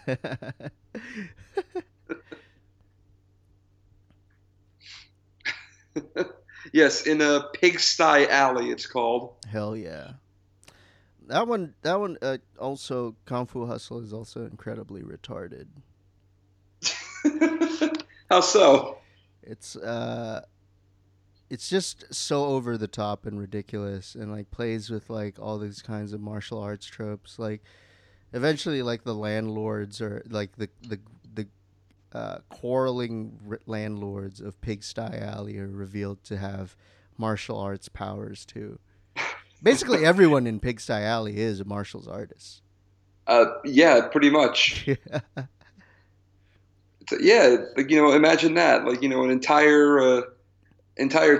Yes, in a Pigsty Alley, it's called. Hell yeah, that one. Also, Kung Fu Hustle is also incredibly retarded. How so? It's just so over the top and ridiculous, and like plays with like all these kinds of martial arts tropes. Like, eventually, like the landlords or like the quarreling landlords of Pigsty Alley are revealed to have martial arts powers too. Basically, everyone in Pigsty Alley is a martial artist. Yeah, pretty much. Yeah. Yeah, like, you know, imagine that. Like, you know, an entire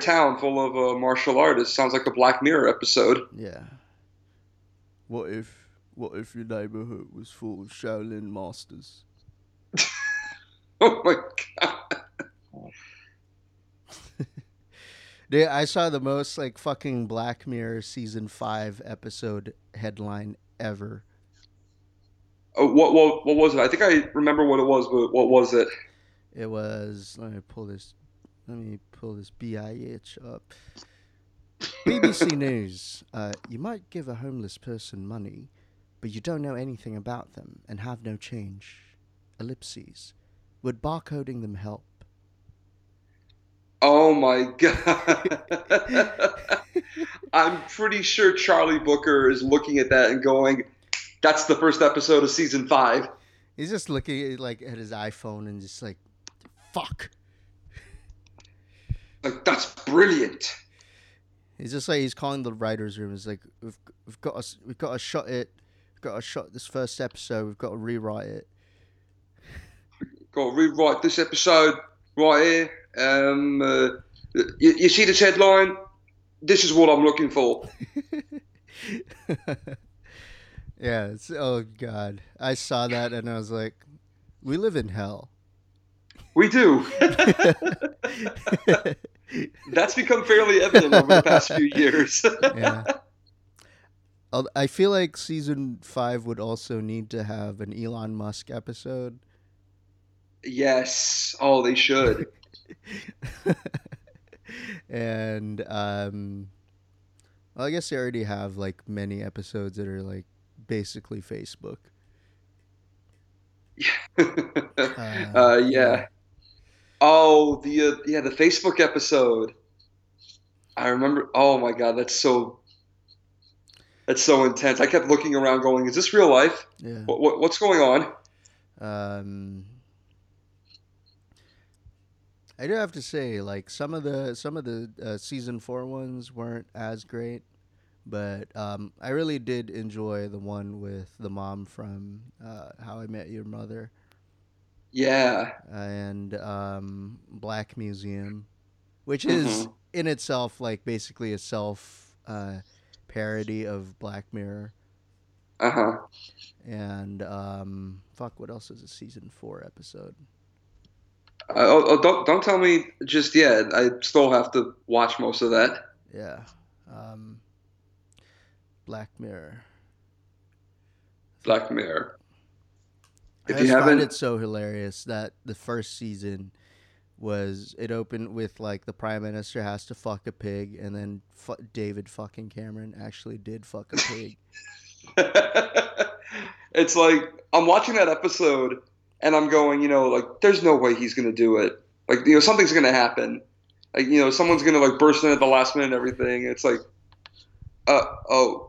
town full of martial artists. Sounds like a Black Mirror episode. Yeah. What if your neighborhood was full of Shaolin masters? Oh my God. Dude, I saw the most like fucking Black Mirror season 5 episode headline ever. Oh, what was it? I think I remember what it was, but what was it? It was, let me pull this BIH up. BBC News. You might give a homeless person money, but you don't know anything about them and have no change. Ellipses. Would barcoding them help? Oh, my God. I'm pretty sure Charlie Booker is looking at that and going, that's the first episode of season 5. He's just looking at his iPhone and just like, fuck. Like, that's brilliant. He's just like, he's calling the writer's room. He's like, we've got to shot it. We've got to shot this first episode. We've got to rewrite it. Got to rewrite this episode right here. You see this headline? This is what I'm looking for. Yeah. Oh, God. I saw that and I was like, we live in hell. We do. That's become fairly evident over the past few years. Yeah. I feel like season 5 would also need to have an Elon Musk episode. Yes. Oh, they should. And well, I guess they already have like many episodes that are like basically Facebook. Yeah. Oh, the Facebook episode. I remember. Oh my God, that's so intense. I kept looking around, going, "Is this real life? Yeah. What's going on?" I do have to say, like some of the season 4 ones weren't as great, but I really did enjoy the one with the mom from How I Met Your Mother. Yeah. And Black Museum, which is in itself like basically a self parody of Black Mirror. Uh-huh. And what else is a season 4 episode? Don't tell me just yet. I still have to watch most of that. Yeah. Black Mirror. I just find it so hilarious that the first season opened with like the prime minister has to fuck a pig, and then David fucking Cameron actually did fuck a pig. It's like I'm watching that episode and I'm going, like there's no way he's gonna do it. Like something's gonna happen. Like someone's gonna like burst in at the last minute and everything. It's like, oh.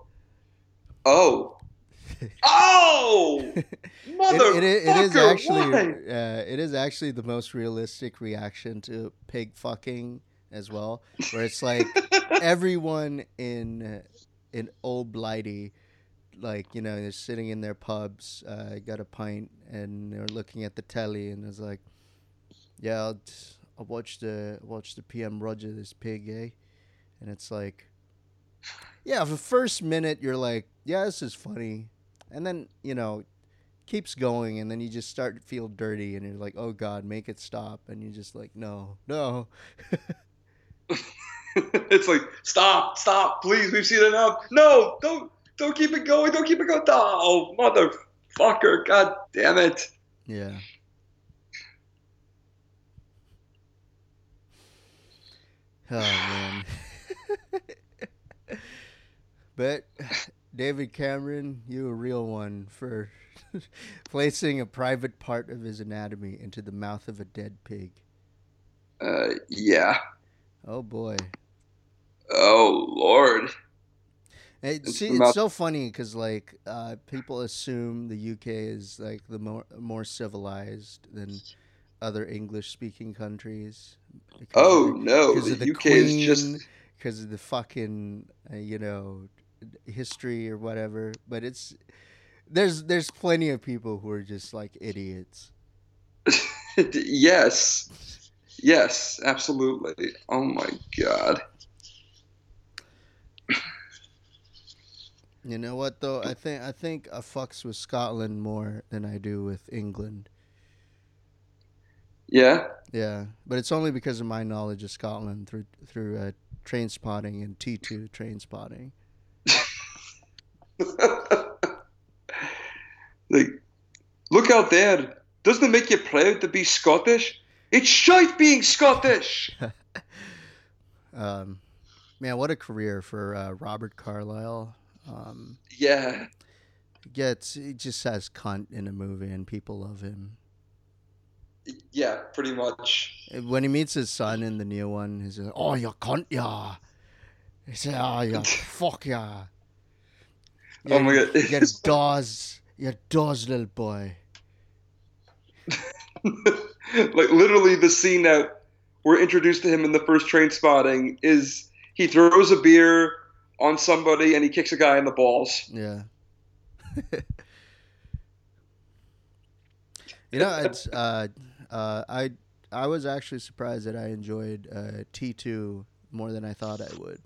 Motherfucker! It is actually the most realistic reaction to pig fucking as well, where it's like everyone in Old Blighty, like they're sitting in their pubs, got a pint, and they're looking at the telly, and it's like, yeah, I'll watch the PM Roger this pig, eh? And it's like, yeah, for the first minute you're like, yeah, this is funny, and then keeps going, and then you just start to feel dirty, and you're like, oh God, make it stop, and you're just like, no. It's like, stop, please, we've seen enough. No, don't keep it going, Oh, motherfucker, God damn it. Yeah. Oh man. But David Cameron, you a real one for placing a private part of his anatomy into the mouth of a dead pig. Yeah. Oh boy. Oh Lord. It's so funny because like people assume the UK is like the more civilized than other English-speaking countries. The UK Queen, is just because of the fucking history or whatever, but it's. There's plenty of people who are just like idiots. Yes, absolutely. Oh my God. You know what though? I think I fucks with Scotland more than I do with England. Yeah. Yeah, but it's only because of my knowledge of Scotland through Trainspotting and T2 Trainspotting. Like, look out there. Doesn't it make you proud to be Scottish? It's shite being Scottish. Man, what a career for Robert Carlyle. Yeah. He just says cunt in a movie and people love him. Yeah, pretty much. When he meets his son in the new one, he's like, oh, you cunt, yeah. He says, oh, you fuck, yeah. Oh, my God. You get Dawes. Your doors, little boy. Like literally the scene that we're introduced to him in the first Trainspotting is he throws a beer on somebody and he kicks a guy in the balls. Yeah. It's I was actually surprised that I enjoyed T2 more than I thought I would.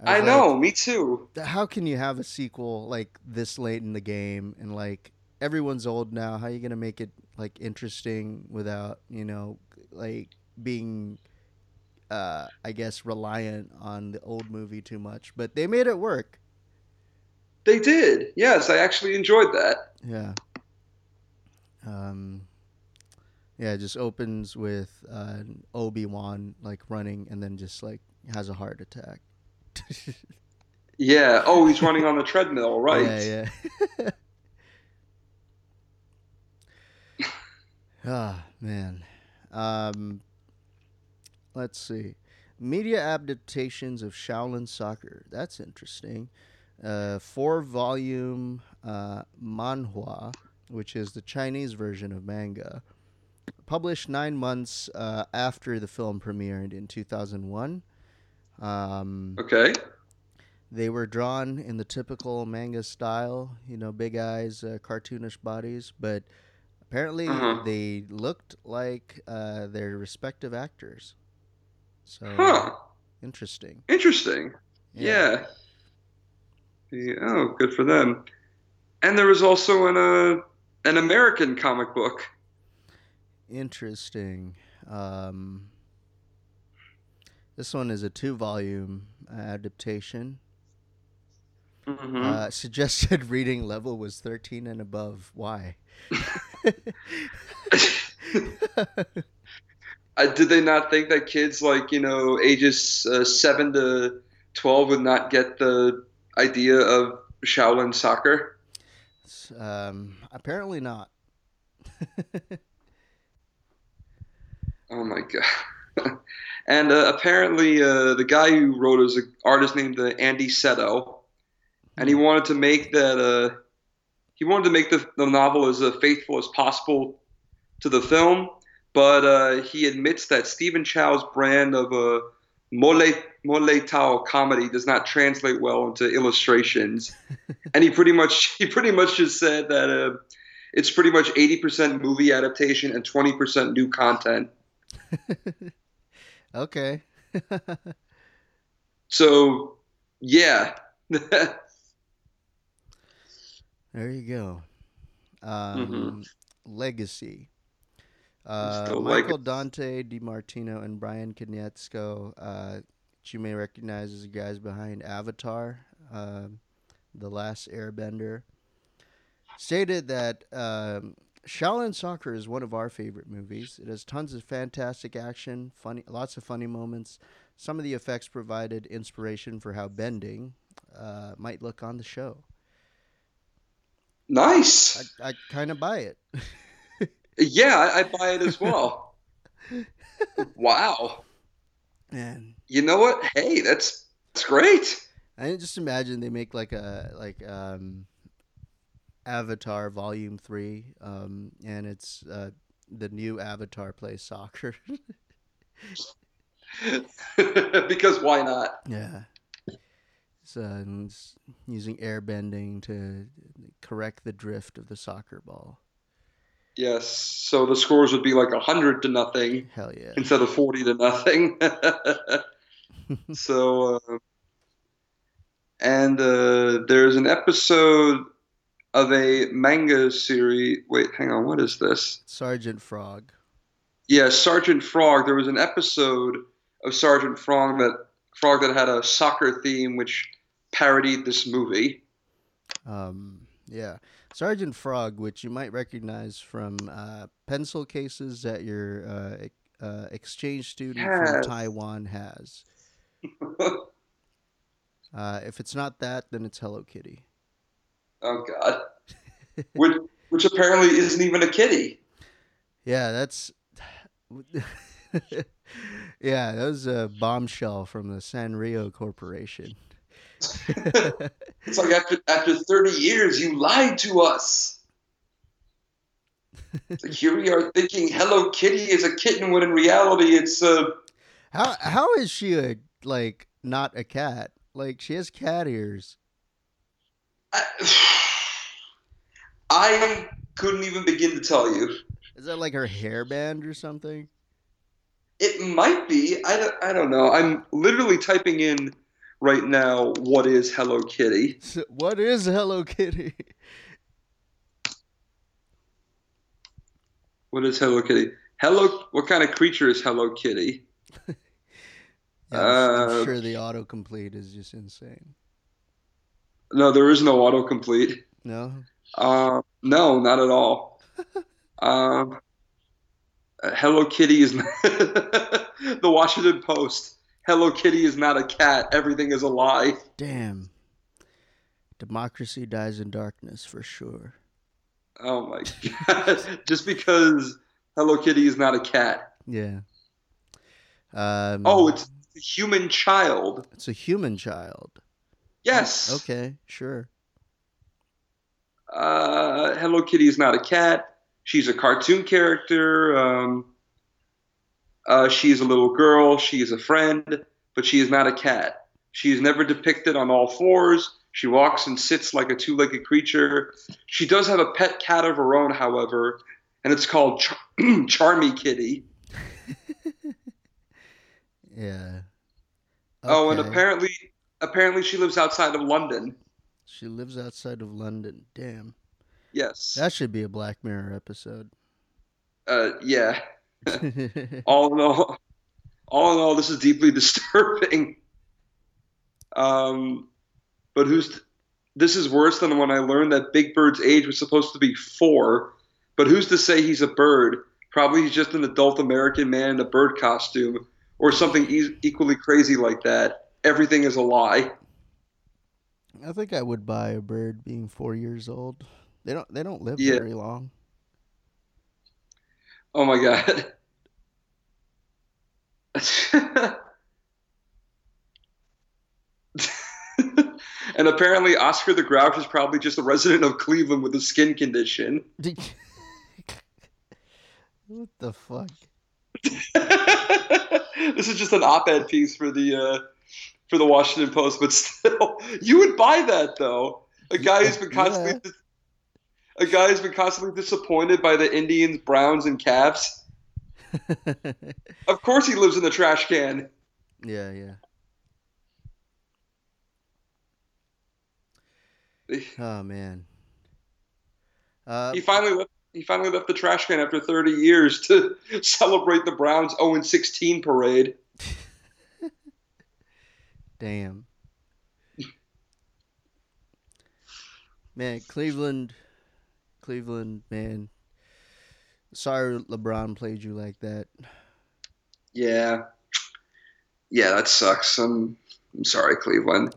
I know, me too. How can you have a sequel like this late in the game and like everyone's old now? How are you going to make it like interesting without, like being, I guess, reliant on the old movie too much? But they made it work. They did. Yes, I actually enjoyed that. Yeah. It just opens with Obi-Wan like running and then just like has a heart attack. Yeah. Oh, he's running on the treadmill, right? Yeah. Ah, oh, man. Let's see. Media adaptations of Shaolin Soccer. That's interesting. 4-volume manhwa, which is the Chinese version of manga, published 9 months after the film premiered in 2001. Okay. They were drawn in the typical manga style, you know, big eyes, cartoonish bodies, but apparently they looked like their respective actors. So interesting. Interesting. Yeah. Oh, good for them. And there was also an American comic book. Interesting. This one is a 2-volume adaptation. Suggested reading level was 13 and above. Why? Did they not think that kids like, you know, ages 7 to 12 would not get the idea of Shaolin Soccer? Apparently not. Oh my God. And apparently the guy who wrote it was an artist named Andy Seto. And he wanted to make that. He wanted to make the novel as faithful as possible to the film, but he admits that Stephen Chow's brand of a mole tao comedy does not translate well into illustrations. And he pretty much just said that it's pretty much 80% movie adaptation and 20% new content. Okay. So, yeah. There you go. Legacy. Michael Dante DiMartino and Brian Konietzko, which you may recognize as the guys behind Avatar, The Last Airbender, stated that Shaolin Soccer is one of our favorite movies. It has tons of fantastic action, lots of funny moments. Some of the effects provided inspiration for how bending might look on the show. Nice. I kind of buy it. Yeah, I buy it as well. Wow. Man. You know what? Hey, that's great. I just imagine they make like Avatar Volume 3, and it's the new Avatar plays soccer. Because why not? Yeah. So it's using airbending to correct the drift of the soccer ball. Yes. So the scores would be like 100 to nothing. Hell yeah. Instead of 40 to nothing. So, and there's an episode of a manga series. Wait, hang on. What is this? Sergeant Frog. Yeah, Sergeant Frog. There was an episode of Sergeant Frog that had a soccer theme, which parodied this movie. Yeah. Sergeant Frog, which you might recognize from pencil cases that your exchange student from Taiwan has. If it's not that, then it's Hello Kitty. Oh, God. which apparently isn't even a kitty. Yeah, that's... Yeah, that was a bombshell from the Sanrio Corporation. It's like after 30 years, you lied to us. Like, here we are thinking Hello Kitty is a kitten when in reality it's a... How is she not a cat? Like, she has cat ears. I couldn't even begin to tell you. Is that like her hairband or something? It might be. I don't know. I'm literally typing in... right now, what is Hello Kitty? What is Hello Kitty? What is Hello Kitty? What kind of creature is Hello Kitty? Yeah, I'm sure the autocomplete is just insane. No, there is no autocomplete. No? No, not at all. Hello Kitty is the Washington Post. Hello Kitty is not a cat. Everything is a lie. Damn. Democracy dies in darkness for sure. Oh my God. Just because Hello Kitty is not a cat. Yeah. It's a human child. It's a human child. Yes. Okay, sure. Hello Kitty is not a cat. She's a cartoon character. She's a little girl. She is a friend, but she is not a cat. She is never depicted on all fours. She walks and sits like a two-legged creature. She does have a pet cat of her own, however, and it's called Charmy Kitty. Yeah. Okay. Oh, and apparently she lives outside of London. She lives outside of London. Damn. Yes. That should be a Black Mirror episode. Yeah. All in all, this is deeply disturbing. But this is worse than when I learned that Big Bird's age was supposed to be 4. But who's to say he's a bird? Probably he's just an adult American man in a bird costume, or something equally crazy like that. Everything is a lie. I think I would buy a bird being 4 years old. They don't live very long. Oh my God. And apparently Oscar the Grouch is probably just a resident of Cleveland with a skin condition. What the fuck? This is just an op-ed piece for the Washington Post, but still, you would buy that though. A guy who's been constantly disappointed by the Indians, Browns, and Cavs. Of course he lives in the trash can. Yeah, yeah. Oh, man. He finally left the trash can after 30 years to celebrate the Browns' 0-16 parade. Damn. Man, Cleveland, man. Sorry LeBron played you like that. Yeah. Yeah, that sucks. I'm sorry, Cleveland.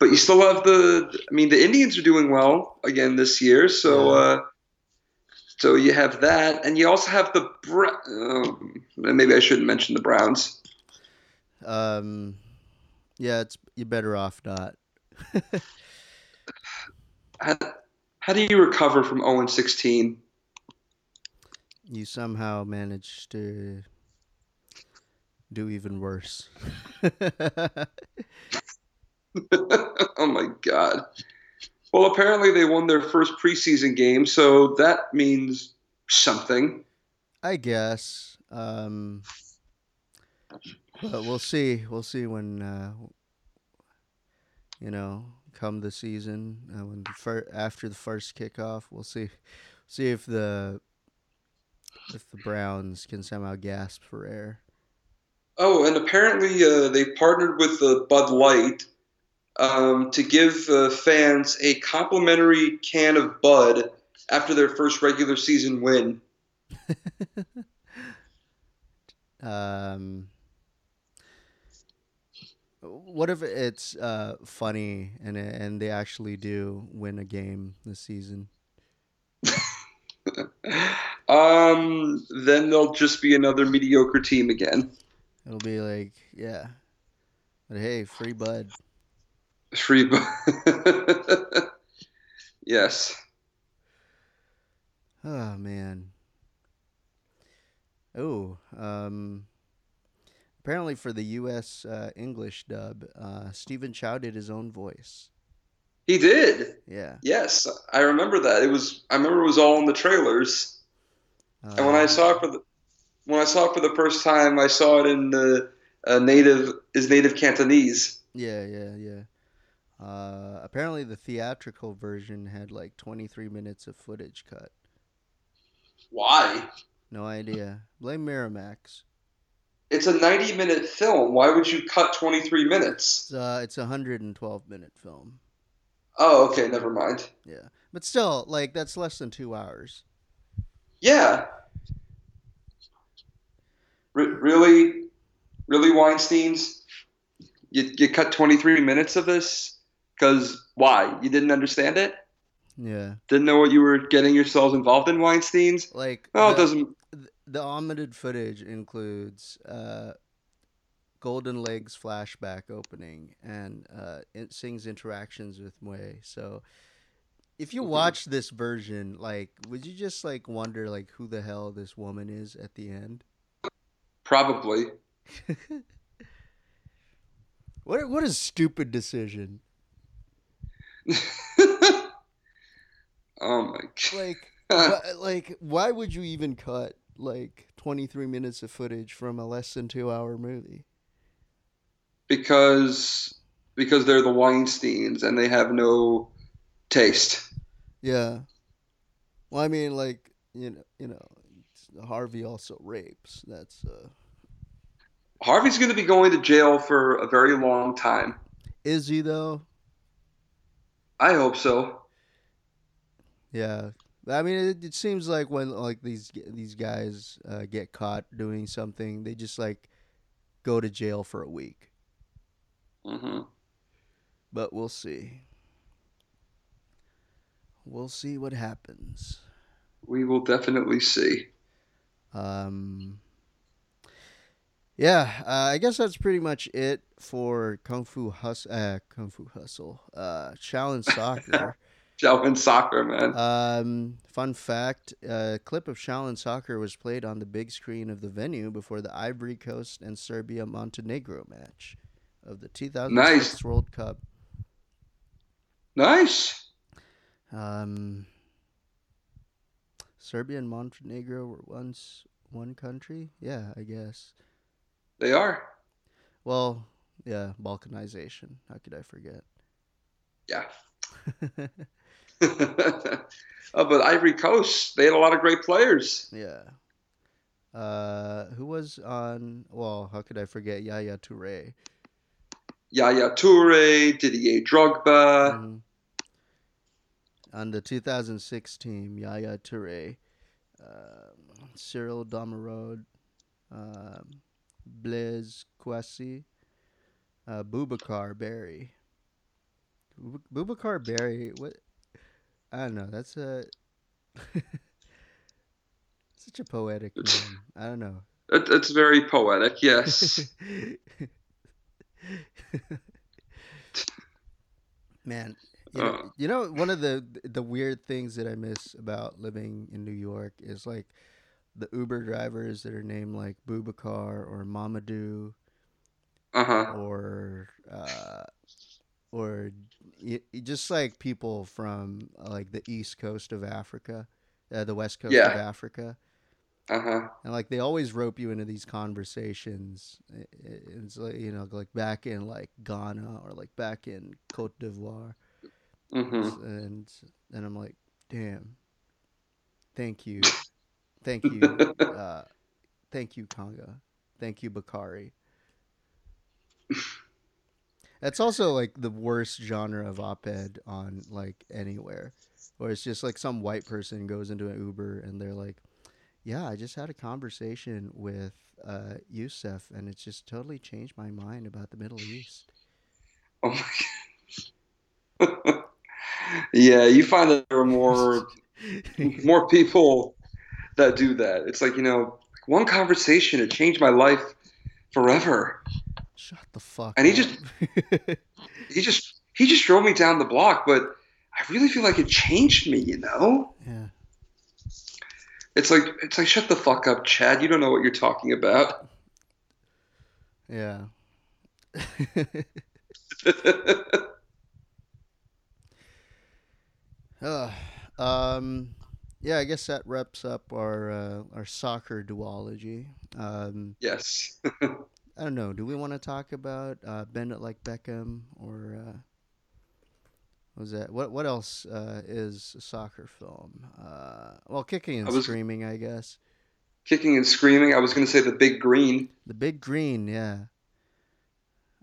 But you still have the Indians are doing well again this year, so yeah. So you have that, and you also have the maybe I shouldn't mention the Browns. Yeah, you're better off not. How do you recover from 0-16? You somehow manage to do even worse. Oh my God. Well, apparently they won their first preseason game, so that means something. I guess. But we'll see. We'll see when, come the season, after the first kickoff, we'll see if the Browns can somehow gasp for air. Oh, and apparently they partnered with Bud Light. To give fans a complimentary can of Bud after their first regular season win. What if it's funny and they actually do win a game this season? Then they'll just be another mediocre team again. It'll be like, yeah, but hey, free Bud. Free, yes. Oh man. Oh, apparently for the U.S. English dub, Stephen Chow did his own voice. He did. Yeah. Yes, I remember that. I remember it was all in the trailers. And when I saw it for the first time, I saw it in the his native Cantonese. Yeah, yeah, yeah. Apparently the theatrical version had like 23 minutes of footage cut. Why? No idea. Blame Miramax. It's a 90-minute film. Why would you cut 23 minutes? It's a 112-minute film. Oh, okay. Never mind. Yeah. But still, like, that's less than 2 hours. Yeah. Really? Really, Weinsteins? You cut 23 minutes of this? Because why? You didn't understand it? Yeah. Didn't know what you were getting yourselves involved in, Weinsteins? Like, it doesn't... The omitted footage includes Golden Leg's flashback opening and Singh's interactions with Mui. So if you watch this version, like, would you just like wonder like who the hell this woman is at the end? Probably. What a stupid decision. Oh my God. Like why would you even cut like 23 minutes of footage from a less than 2 hour movie? Because they're the Weinsteins and they have no taste. Yeah. Well, I mean, like, you know, Harvey also rapes. That's Harvey's going to be going to jail for a very long time. Is he though? I hope so. Yeah. I mean, it seems like when like these guys get caught doing something, they just like go to jail for a week. Mm-hmm. But we'll see. We'll see what happens. We will definitely see. Yeah, I guess that's pretty much it for Kung Fu Hustle. Shaolin Soccer. Shaolin Soccer, man. Fun fact, a clip of Shaolin Soccer was played on the big screen of the venue before the Ivory Coast and Serbia-Montenegro match of the 2006 World Cup. Nice. Serbia and Montenegro were once one country? Yeah, I guess. They are. Well, yeah, Balkanization. How could I forget? Yeah. But Ivory Coast, they had a lot of great players. Yeah. Who was on? Well, how could I forget Yaya Toure? Yaya Toure, Didier Drogba. Mm-hmm. On the 2006 team, Yaya Toure, Cyril Domerode, Blaise Kwasi, Boubacar Barry. Boubacar Barry, what? I don't know. That's a such a poetic name. I don't know. It's very poetic, yes. Man, you know, one of the weird things that I miss about living in New York is like the Uber drivers that are named like Boubacar or Mamadou, or just like people from like the East Coast of Africa, the West Coast of Africa. And like they always rope you into these conversations. It's like, you know, like back in like Ghana or like back in Cote d'Ivoire. Mm-hmm. And I'm like, damn. Thank you. Thank you, Conga. Thank you, Bakari. That's also like the worst genre of op-ed on like anywhere, where it's just like some white person goes into an Uber and they're like, yeah, I just had a conversation with Youssef and it's just totally changed my mind about the Middle East. Oh my God. Yeah, you find that there are more people that do that. It's like, you know, one conversation, it changed my life forever. Shut the fuck up. And he just drove me down the block, but I really feel like it changed me, you know? Yeah. It's like shut the fuck up, Chad. You don't know what you're talking about. Yeah. Yeah, I guess that wraps up our soccer duology. Yes. I don't know. Do we want to talk about Bend It Like Beckham or what was that? What else is a soccer film? Well, Kicking and Screaming, I guess. Kicking and Screaming. I was going to say The Big Green. The Big Green, yeah.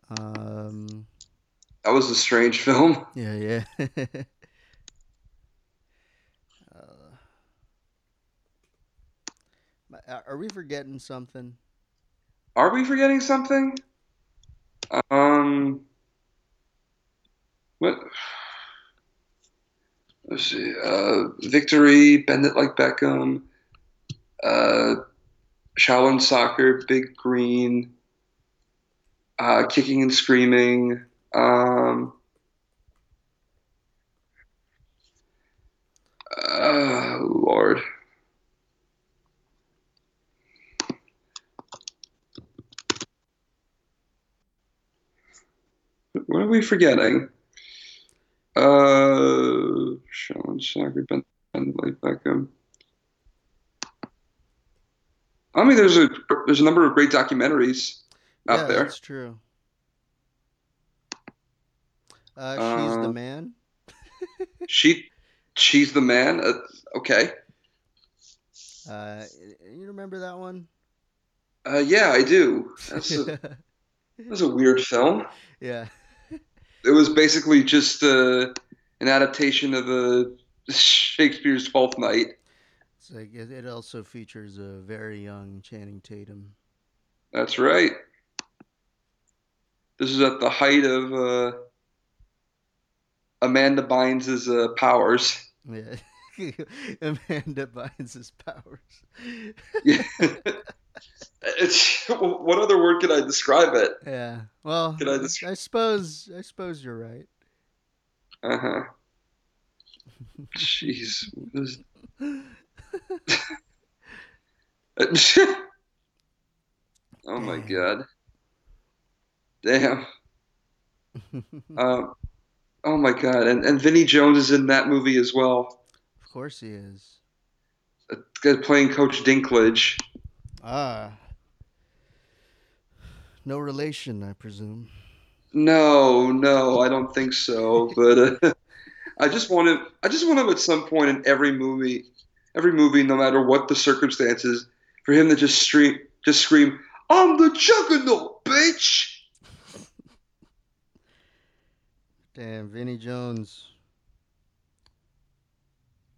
That was a strange film. Yeah. Are we forgetting something? Are we forgetting something? What? Let's see. Victory, Bend It Like Beckham, Shaolin Soccer, Big Green, Kicking and Screaming. Lord. What are we forgetting? Shaolin Soccer, Bend It Like Beckham. I mean, there's a number of great documentaries out there. That's true. She's the Man. She's the Man. Okay. You remember that one? Yeah, I do. That's a weird film. Yeah. It was basically just an adaptation of Shakespeare's Twelfth Night. It's like it also features a very young Channing Tatum. That's right. This is at the height of Amanda Bynes' powers. Yeah, Amanda Bynes' powers. Yeah. What other word could I describe it? Yeah. Well, I suppose you're right. Uh-huh. Jeez. Oh my God. Damn. Oh my God. And Vinnie Jones is in that movie as well. Of course he is. Playing Coach Dinklage. No relation, I presume. No, I don't think so. But I just want him at some point in every movie, no matter what the circumstances, for him to just scream, "I'm the Juggernaut, bitch!" Damn, Vinnie Jones,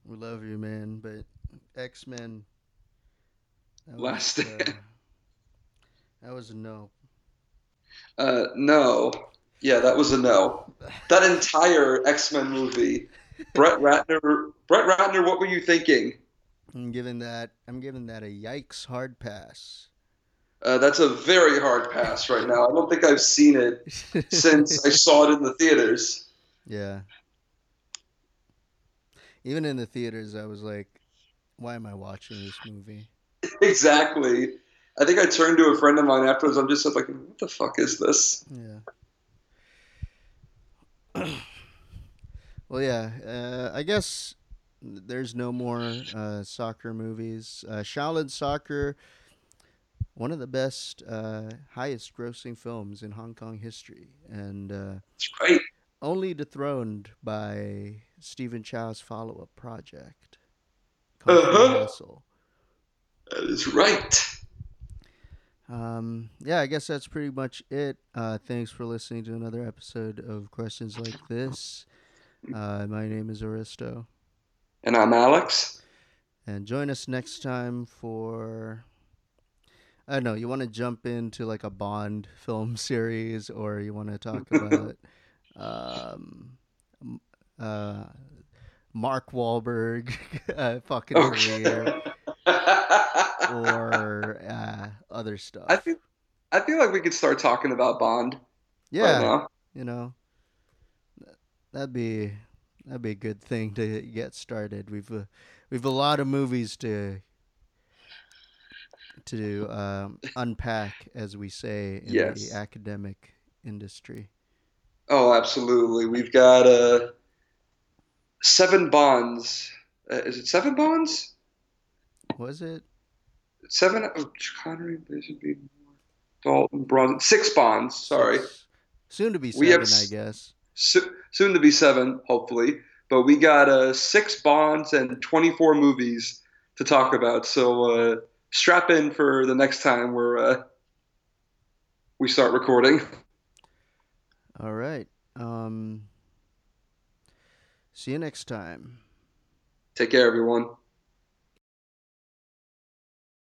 we love you, man. But X-Men. Last Stand. That was a no. No. Yeah, that was a no. That entire X-Men movie. Brett Ratner, what were you thinking? I'm giving that a yikes hard pass. That's a very hard pass right now. I don't think I've seen it since I saw it in the theaters. Yeah. Even in the theaters, I was like, why am I watching this movie? Exactly. I think I turned to a friend of mine afterwards. I'm just like, what the fuck is this? Yeah. Well, yeah. I guess there's no more soccer movies. Shaolin Soccer, one of the best, highest-grossing films in Hong Kong history, and that's right. Only dethroned by Stephen Chow's follow-up project, Kung Fu Hustle. That is right. Yeah, I guess that's pretty much it. Thanks for listening to another episode of Questions Like This. My name is Aristo. And I'm Alex. And join us next time for... I don't know, you want to jump into like a Bond film series, or you want to talk about Mark Wahlberg fucking career. Or other stuff. I feel like we could start talking about Bond. Yeah, right now. You know, that'd be a good thing to get started. We've a lot of movies to unpack, as we say in the academic industry. Oh, absolutely. We've got 7 Bonds. Is it 7 Bonds? Was it? 7, oh, Connery, Lazenby, Dalton, Bronson, 6 Bonds, sorry. Soon to be 7, I guess. Soon to be 7, hopefully. But we got 6 Bonds and 24 movies to talk about. So strap in for the next time we start recording. All right. See you next time. Take care, everyone.